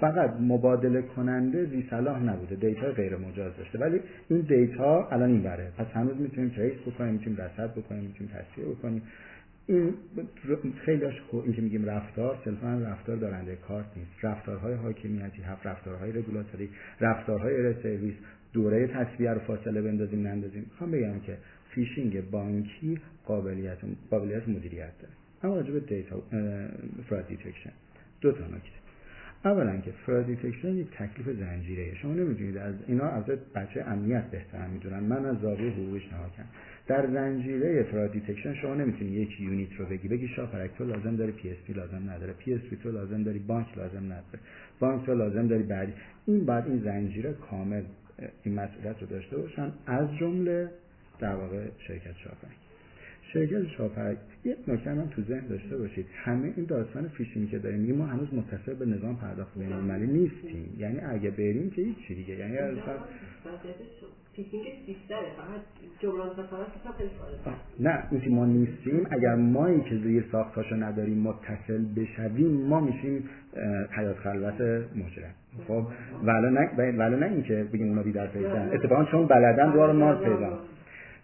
فقط مبادله کننده زی صلاح نبوده، دیتا غیر مجاز داشته، ولی این دیتا الان این بره، پس هنوز میتونیم تریس بکنیم، میتونیم رصد بکنیم، میتونیم تصفیه بکنیم. این خیلیش این که میگیم رفتار، صرفا رفتار دارنده کارت نیست، رفتارهای حاکمیتی، رفتارهای رگولاتوری، رفتارهای ار سرویس، دوره تصفیه رو فاصله بندازیم نندازیم. میخوام بگم که فیشینگ بانکی قابلیت مدیریت داره. اما راجع به دیتا فراد دیتکشن دو تا نکته. اولا که فراد دیتکشن یک تکلیف زنجیره، شما نمی‌دونید از اینا از بچه امنیت بهتر می‌دونن، من از زاویه حقوقش نگاه. در زنجیره فراد دیتکشن شما نمی‌تونی یک یونیت رو بگی شاپرک تو لازم داری، پی اس پی لازم نداره، پی اس پی تو لازم داری، بانک لازم نداره، بانک تو لازم داری. بعد این زنجیره کامل این مسئولیت رو داشته باشن، از جمله در واقع شرکت شاپرک. شرکت شاپرک. یک نکته هم تو ذهن داشته باشید، همه این داستان فیشینگ که داریم ما هنوز متصل به نظام پرداخت بین‌المللی نیستیم، یعنی اگه بریم که هیچ چیزی دیگه، یعنی اصلا فیشینگ سیستم فقط جبران خسارت نه میتونیم ما نیستیم. اگر ما این که زیر ساختاشو نداریم متصل بشویم ما میشیم حیات خلوت مجرم. خب ولی نه اینکه بگیم اونا بیدار پیدان، اتفاقا چون بلدن دوار مار پیدان.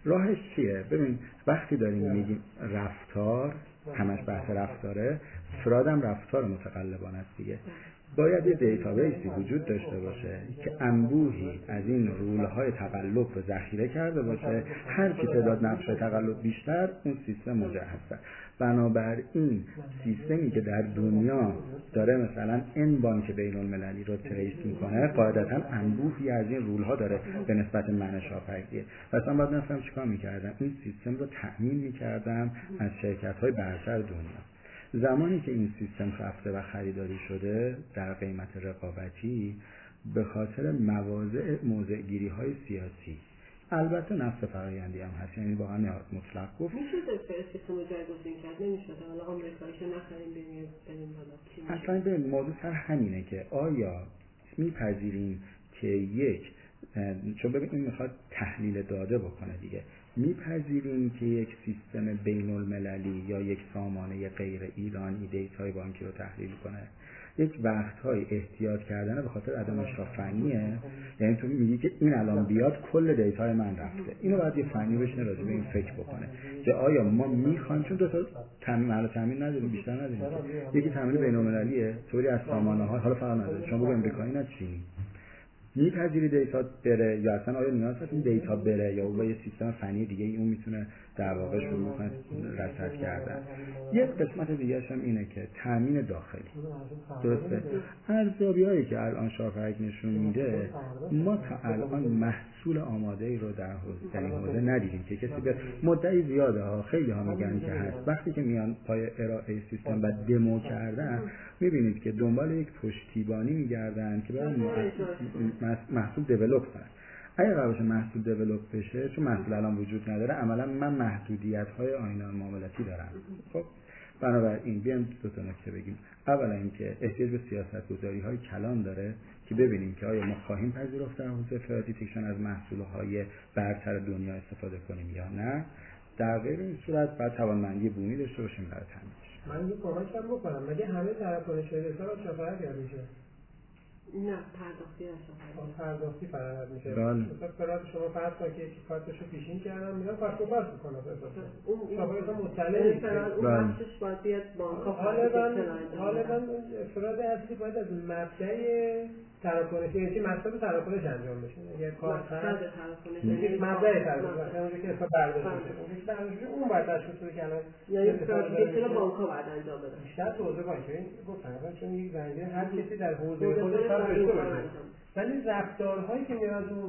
راهش چیه؟ ببین وقتی داریم میگیم رفتار، همش بحث رفتاره، فرادم رفتار متقلبانه است دیگه. باید یه دیتابیسی وجود داشته باشه که انبوهی از این رولهای تقلب رو ذخیره کرده باشه، هر چی تعداد نقشه تقلب بیشتر اون سیستم مجهز است. بنابراین سیستمی که در دنیا داره مثلا این بانک بین المللی رو تریس میکنه قاعدتا انبوهی از این رولها داره به نسبت من شاپرکیه. پس من باید نفسم چیکار میکردم؟ این سیستم رو تأمین میکردم از شرکت‌های برتر دنیا. زمانی که این سیستم رفته و خریداری شده در قیمت رقابتی به خاطر موضع‌گیری های سیاسی، البته نفس فرآیندی هم هست، یعنی واقعا نهاد مطلق گفت میشه سیستم رو جایگزین کرد نمیشد، حالا آمریکاییشو نخریم بریم بالا. اصلا به موضوع سر همینه که آیا میپذیریم که یک، چون ببین این میخواد تحلیل داده بکنه دیگه، میپذیریم که یک سیستم بین المللی یا یک سامانه غیر ایرانی دیتای بانکی رو تحلیل کنه؟ یک وقت‌های احتیاط کردن به خاطر عدم اشراف فنیه، یعنی تو میگی که این الان بیاد کل دیتای من رفته، اینو باید یه فنی بشینه راجع به این فکر بکنه که آیا ما میخوایم، چون دو تا تامین نداریم، بیشتر نداریم، یکی تامین بین‌المللیه طوری از سامانه‌ها، حالا فرق نداره چون بگم امریکایی نه چینی، می‌پذیری دیتا بره یا اصلا آیا نیاز هست این دیتا بره یا با یه سیستم فنی دیگه اون میتونه در واقع شروع کنه رصد کردن. یک قسمت دیگه‌ش هم اینه که تامین داخلی. درسته، ارزیابی‌هایی که الان شاپرک نشون میده ما تا الان محصول آماده‌ای رو در حوزه ندیدیم که کسی به مدعی زیاده ها، خیلی ها میگن که هست، وقتی که میان پای ارائه سیستم و دمو کردن میبینید که دنبال یک پشتیبانی میگردن که برای محصول دیولپ کنن. اگه قرار باشه محصول دیولپ بشه، چون محصول الان وجود نداره، عملا من محدودیت‌های آیین معاملاتی دارم. خب بنابراین بیام دو تا نکته بگیم. اولا اینکه احتیاج به سیاست‌گذاری‌های کلان داره که ببینیم که آیا ما خواهیم پذیرفت در حوزه فرادی دیتکشن از محصول‌های برتر دنیا استفاده کنیم یا نه. در غیر این صورت باید توانمندی بومی داشته باشیم برای تامینش. من یه کمک هم بکنم، مگه همه طرفدار شرکت‌ها شفاعت میشه؟ نه، پرداختی نشده. پرداختی فرار میشه. مثلا فرار شما فرض کن که کارتشو فیشینگ کردن، میگن پاسپورت باز میکنه اساسا. اون شبایدا مطلع نیست. اون بخشش باید بیاد بانک. حالا فرار اصلی باید از مبدأ تراکنش، یعنی مطلب تراکنش انجام بشه. اگه کارت تراکنش، یک مبدأ تراکنش، اونجوری که حساب برداشت میشه. برداشت اون باید تشخیص کنه. یعنی فرار بانک ها باید انجام بده. شاید حوزه باشه. گفتم چون یک زنجیره هر کسی در حوزه خودش ولی رفتارهایی که میرن تو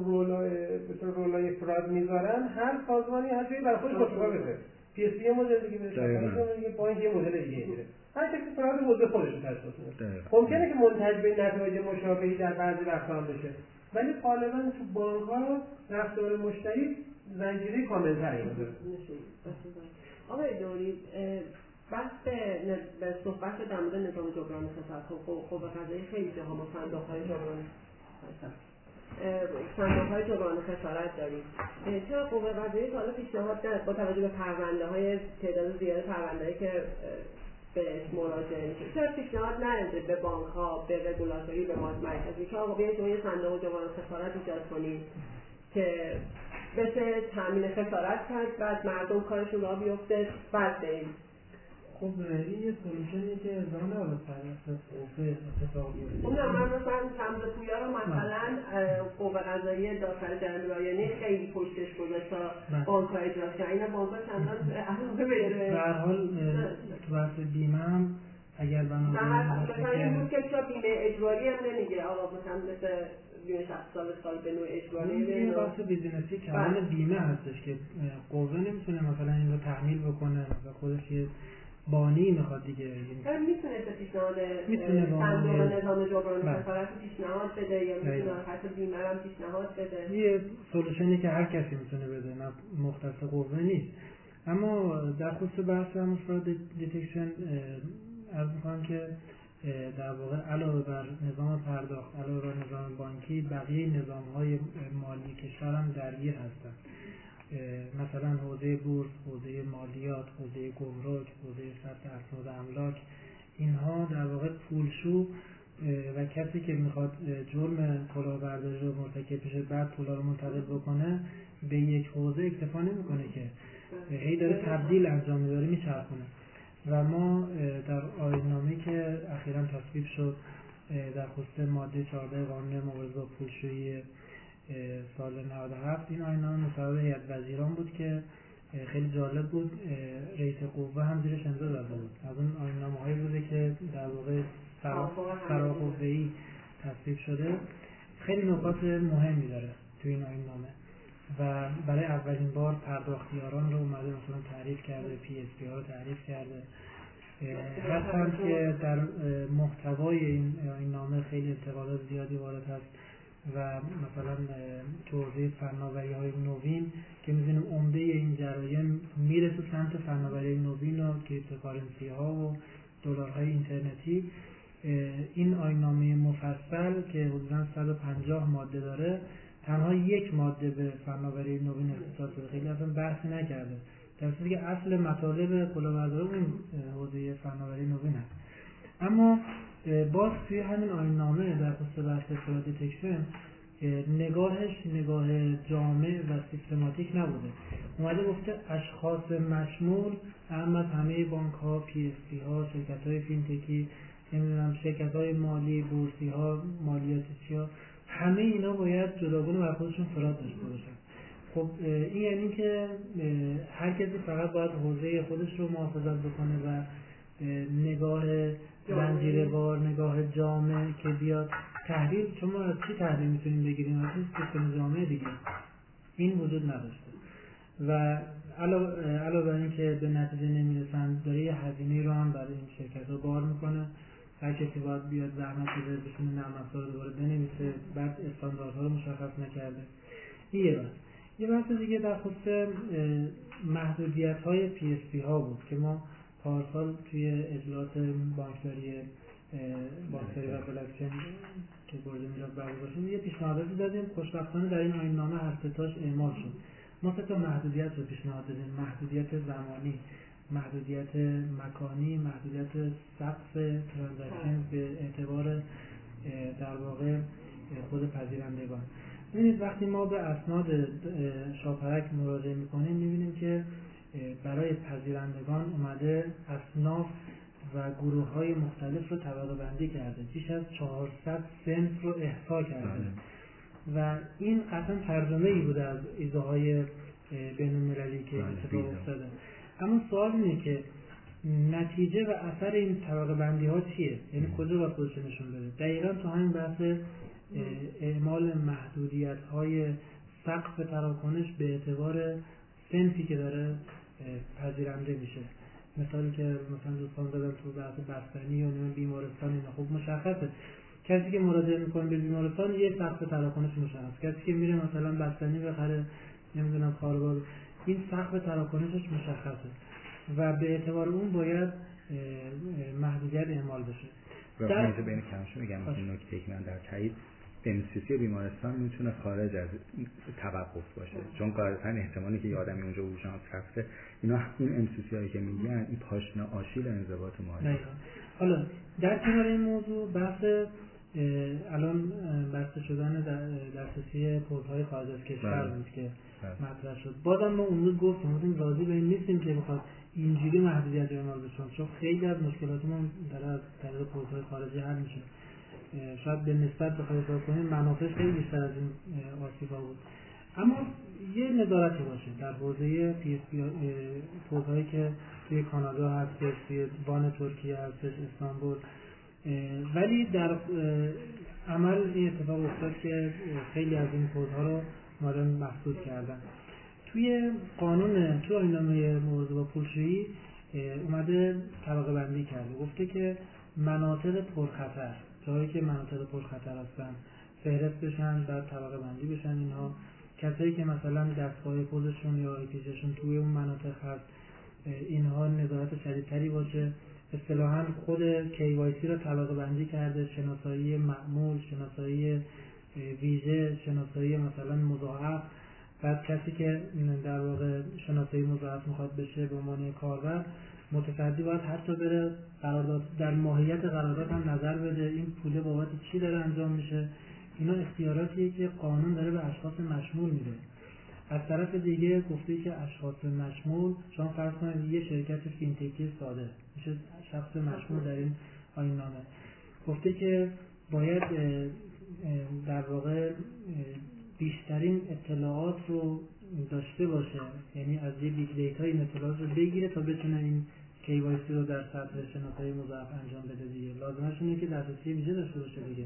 رولای فراد میذارن هر سازمانی هر جایی برای خودش خودکار بده. PSP یه مدل دیگه میره، شاید یه بانک یه مدل دیگه میره، هر کسی فراد حوزه خودش رو تشخیص میده. ممکنه که منتج به نتایج مشابهی در بعضی رفتار بشه ولی غالبا تو بانک‌ها رفتار مشتری زنجیره کامل‌تری میشه. آقای دوری بحث به صحبت در مورد نظام جبران خسارت خب قضایی خیلی جاها ما صندوق‌های جبران خسارت داریم. چرا قوه قضاییه که حالا پیشنهاد داد با توجه به پرونده‌های تعداد زیاد پرونده‌ای که بهش مراجعه میشه، چرا پیشنهاد نرده به بانک‌ها، به رگولاتوری، به بانک مرکزی که آقا بیاید یه صندوق جبران خسارت ایجاد کنید که بشه تامین خسارت کرد، بعد مردم کارشون راه بیفته، بعد بریم. خب این یه سلوشنیه که زمان نباید اتفاق بیفته. اون من مثلا رمزدوم پویا رو مثلا قوه قضاییه داخل جریان رایانی خیلی پشتش گذاشت تا بانک‌ها اجرا کنن، اینا بانک‌ها چندان علاقه به در حال تو بحث بیمه هم اگر بنا مثلا این بود که چرا بیمه اجباری هم نمیگیره، آقا مثلا مثل بیمه شخص سال به نوع اجباری به بحث بیزینسی کامل بیمه هستش که قوه نمیتونه مثلا اینو تحمیل بکنه و خودش یه بانی میخواد دیگه. هر میتونه پیشنهاد صندوق نظام جبران خسارت پیشنهاد بده یا میتونه حتی بیمه هم پیشنهاد بده. یه سولوشنی که هر کسی میتونه بده، نه مختص قوه نیست. اما در خصوص بحث هم فراد دیتکشن عرض می‌کنم که در واقع علاوه بر نظام پرداخت، علاوه بر نظام بانکی، بقیه نظام‌های مالی کشور هم درگیر هستند. مثلا حوزه بورس، حوزه مالیات، حوزه گمرک، حوزه ثبت اسناد املاک، اینها در واقع پولشو و کسی که میخواد جرم کلاهبرداری رو مرتکب بشه بعد پولا رو منتقل بکنه به یک حوزه اکتفا نمیکنه که هی داره تبدیل انجام میداره، میچرخونه. و ما در آیین‌نامه‌ای که اخیراً تصویب شد در خصوص ماده 14 قانون مبارزه با پولشویی سال 97، این آیین‌نامه مصوبه هیئت وزیران بود که خیلی جالب بود، رئیس قوه هم زیرش امضا داده بود. از اون آیین‌نامه‌هایی بوده که در واقع فراقوه‌ای تصویب شده. خیلی نکات مهمی داره تو این آیین‌نامه و برای اولین بار پرداختیاران رو اومده مثلا تعریف کرده، PSP ها رو تعریف کرده. هستن که در محتوای این نامه خیلی انتقادات زیادی وارد هست و مثلا توضیح فناوری های نوین که می‌بینیم عمده این جرایم میره تو سمت فناوری نوین و کریپتوکارنسی ها و دلارهای اینترنتی. این آیین‌نامه مفصل که حدوداً 150 ماده داره، تنها یک ماده به فناوری نوین اختصاص داره، خیلی اصلا بحث نکرده، در صورتی که اصل مطالب کلاهبرداری اون حوزه فناوری نوین هست. اما باز توی همین آیین‌نامه در خصوص بحث فراد دیتکشن نگاهش نگاه جامع و سیستماتیک نبوده، اومده گفته اشخاص مشمول اهم از همه بانک ها، PSP ها، شرکت های فینتکی، نمیدونم شرکت های مالی، بورسی ها، مالیاتی ها، همه اینا باید جداگونه بر خودشون فراد داشته باشن. خب این یعنی که هر کسی فقط باید حوزه خودش رو محافظت بکنه و نگاه زنجیره‌وار، نگاه جامع که بیاد تحلیل، چون ما از چی تحلیل میتونیم بگیریم؟ از سیستم جامع دیگه. این وجود نداشته و علاوه بر این که به نتیجه نمیرسن، داره یه هزینه رو هم برای این شرکت ها بار میکنه. هر کسی باید بیاد زحمت بزنه، بتونه نرم افزار رو دوباره بنویسه، بعد استانداردها رو مشخص نکرده. یه بحث دیگه در خصوص محدودیت‌های PSP ها بود که ما پارسال توی اجلاس بانکداری و بلاکچین که برده میلاد برگزار یه پیشنهاداتی دادیم، خوشبختانه در این آیین‌نامه هر سه‌تاش اعمال شد. ما 3 تا محدودیت رو پیشنهاد دادیم: محدودیت زمانی، محدودیت مکانی، محدودیت سقف ترانزکشن به اعتبار در واقع خود پذیرندگان. ببینید وقتی ما به اسناد شاپرک مراجعه میکنیم میبینیم که برای پذیرندگان اومده اصناف و گروه‌های مختلف رو طبقه‌بندی کرده، بیش از 400 صنف رو احصا کرده و این اصلا ترجمه‌ای بوده از ایزاهای بین‌المللی که اتفاق افتاده. اما سوال اینه که نتیجه و اثر این طبقه‌بندی ها چیه؟ یعنی کجا باید خودش نشون بده؟ دقیقاً تو همین بحث اعمال محدودیت‌های سقف تراکنش به اعتبار صنفی که داره پذیرنده میشه. مثالی که مثلا دوستان دادن تو بحث بستنی یا بیمارستان، اینا خوب مشخصه. کسی که مراجعه میکنه به بیمارستان یه سقف تراکنش مشخص، کسی که میره مثلا بستنی بخره، نمیدونم کاربار، این سقف تراکنشش مشخصه و به اعتبار اون باید محدودیت اعمال بشه. در اینجا بین کمشون میگم این نکته که من در تایید MCC بیمارستان میتونه خارج از توقف باشه، چون قاعدتاً احتمالی که آدمی اونجا اورژانس رفته، اینا این MCC هایی که میگن این پاشنه آشیل انضباط مالی. حالا در کنار این موضوع بحث الان بسته شدن دسترسی پورت‌های خارج از کشور بود که مطرح شد. بازم ما اون روز گفتیم راضی به این نیستیم که بخواد اینجوری محدودیت اعمال بشه، چون خیلی از مشکلاتمون در طریق پورت‌های خارجی حل میشه. شاید به نسبت به خارج کنیم منافع خیلی بیشتر از این آسیب‌ها بود. اما یه نظارتی باشه در حوزه PSP، پورت‌هایی که توی کانادا هستش، توی وان ترکیه هستش، استانبول، ولی در عمل این اتفاق افتاد که خیلی از این پورت‌ها رو مادن محدود کردن. توی قانون، توی آیین‌نامه مبارزه با پولشویی اومده طبقه بندی کرده، گفته که مناطق پرخطر، جایی که مناطق پرخطر هستن فهرست بشن، بعد طبقه بندی بشن، اینها کسایی که مثلا دستگاه پولشون یا ایپیشون توی اون مناطق هست، اینها نظارت شدیدتری باشه. اصطلاحاً خود KYC رو طبقه بندی کرده، شناسایی معمول، شناسایی ویژه، شناسایی مثلا مضاعف. بعد کسی که در واقع شناسایی مضاعف میخواد بشه به عنوان کاربر، متفردی باید حتی بره قرارداد، در ماهیت قرارداد هم نظر بده، این پوله بابت چی داره انجام میشه. اینا اختیاراتیه که قانون داره به اشخاص مشمول میده. از طرف دیگه گفته که اشخاص مشمول، شما فرض کنید یه شرکت فینتکی ساده میشه شخص مشمول در این آیین نامه. گفته که باید در واقع بیشترین اطلاعات رو داشته باشه، یعنی از یه بیگ دیتا این اطلاعات رو بگیره تا بتونه این KYC رو در سطح شناسایی مضاعف انجام بده دیگه. لازمه شونه که دسترسی ویژه داشته باشه دیگه.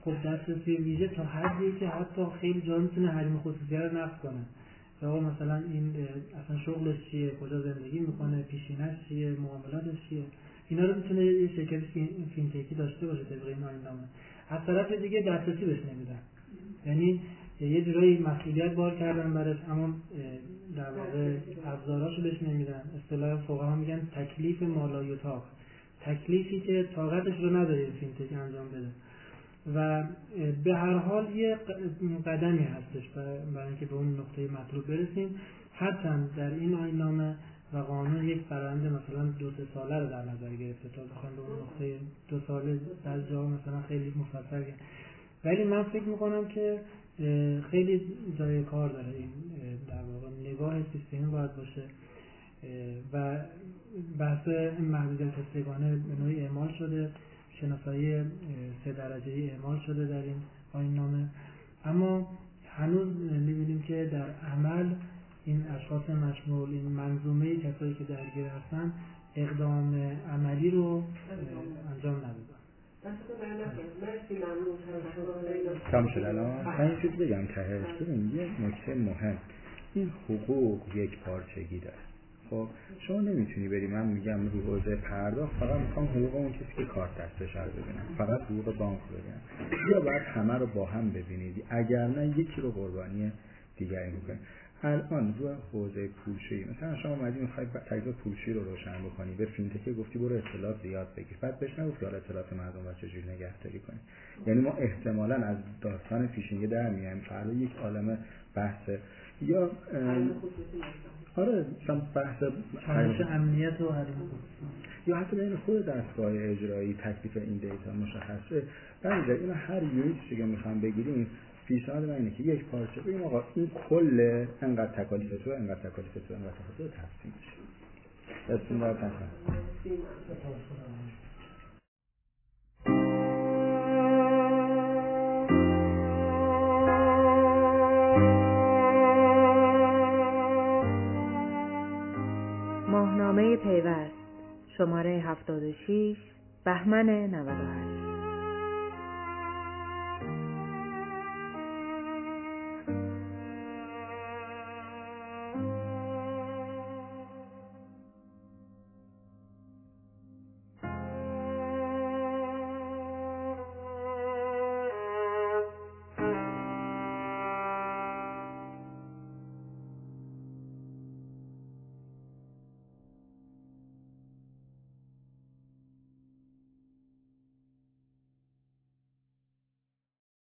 خب دسترسی ویژه تا حدی که حتی خیلی جا میتونه حریم خصوصی رو نقض کنه. یا مثلا این اصلا شغلش چیه، کجا زندگی میکنه، پیشینش چیه، معاملاتش چیه، اینا رو میتونه یه شرکت فینتکی داشته باشه طبق این آیین نامه. از طرف دیگه دسترسی بهش نمیدن، یعنی یه جورایی مسئولیت بار کردن براش، اما در واقع ابزاراشو بهش نمیدن. اصطلاح فقها میگن تکلیف مالایطاق، تکلیفی که طاقتش رو نداره فینتک انجام بده. و به هر حال یه قدمی هستش برای اینکه به اون نقطه مطلوب برسیم. هرچند در این آیین نامه و قانون یک فرآیند مثلا 2-3 ساله رو در نظر گرفته تا بخوان به اون نقطه 2 ساله در جا مثلا خیلی مفصله، ولی من فکر میکنم که خیلی جای کار داره. این در واقع نگاه سیستمی باید باشه و بحث محدودیت سگانه به نوعی اعمال شده، شناسایی 3 درجه‌ای اعمال شده در این آیین نامه، اما هنوز می‌بینیم که در عمل این اشخاص مشمول، این منظومه کسایی که درگیر هستن، اقدام عملی رو انجام ندادن. تمام شد. الان من چیزی بگم تهش، ببین یه نکته مهم، این حقوق یک پارچگی داره. خب شما نمیتونی بری، من میگم رو حوزه پرداخت فقط میخوام حقوق اون کسی که کارت دستش رو ببینم، فقط حقوق بانک رو ببینم، یا باید همه رو با هم ببینید، اگر نه یکی رو قربانی دیگری میکنید. الان رو حوزه پولشویی، مثلا شما اومدی میخوای تجزیه پولشویی رو روشن بکنی، به فینتک گفتی برو اطلاعات زیاد بگیر، بعد بهش نگفتی حالا اطلاعات مردم رو چجوری نگهداری کنی. یعنی ما احتمالاً از داستان فیشینگ در میایم، فردا یک عالمه بحث یا آره مثلا بحث امنیت و حریم خصوصی یا حتی بین خود دستگاه اجرایی تکلیف این دیتا مشخصه. بنابراین اینا هر یونیتی که میخوام بگیریم، پیشنهاد من اینه که یک پارچه بگیم آقا این کل انقدر تکالیف تو، انقدر تکالیف تو، انقدر تکالیف تو تقسیم بشه. دستون درد نکنه. ماهنامه پیوست شماره 76 بهمن 98.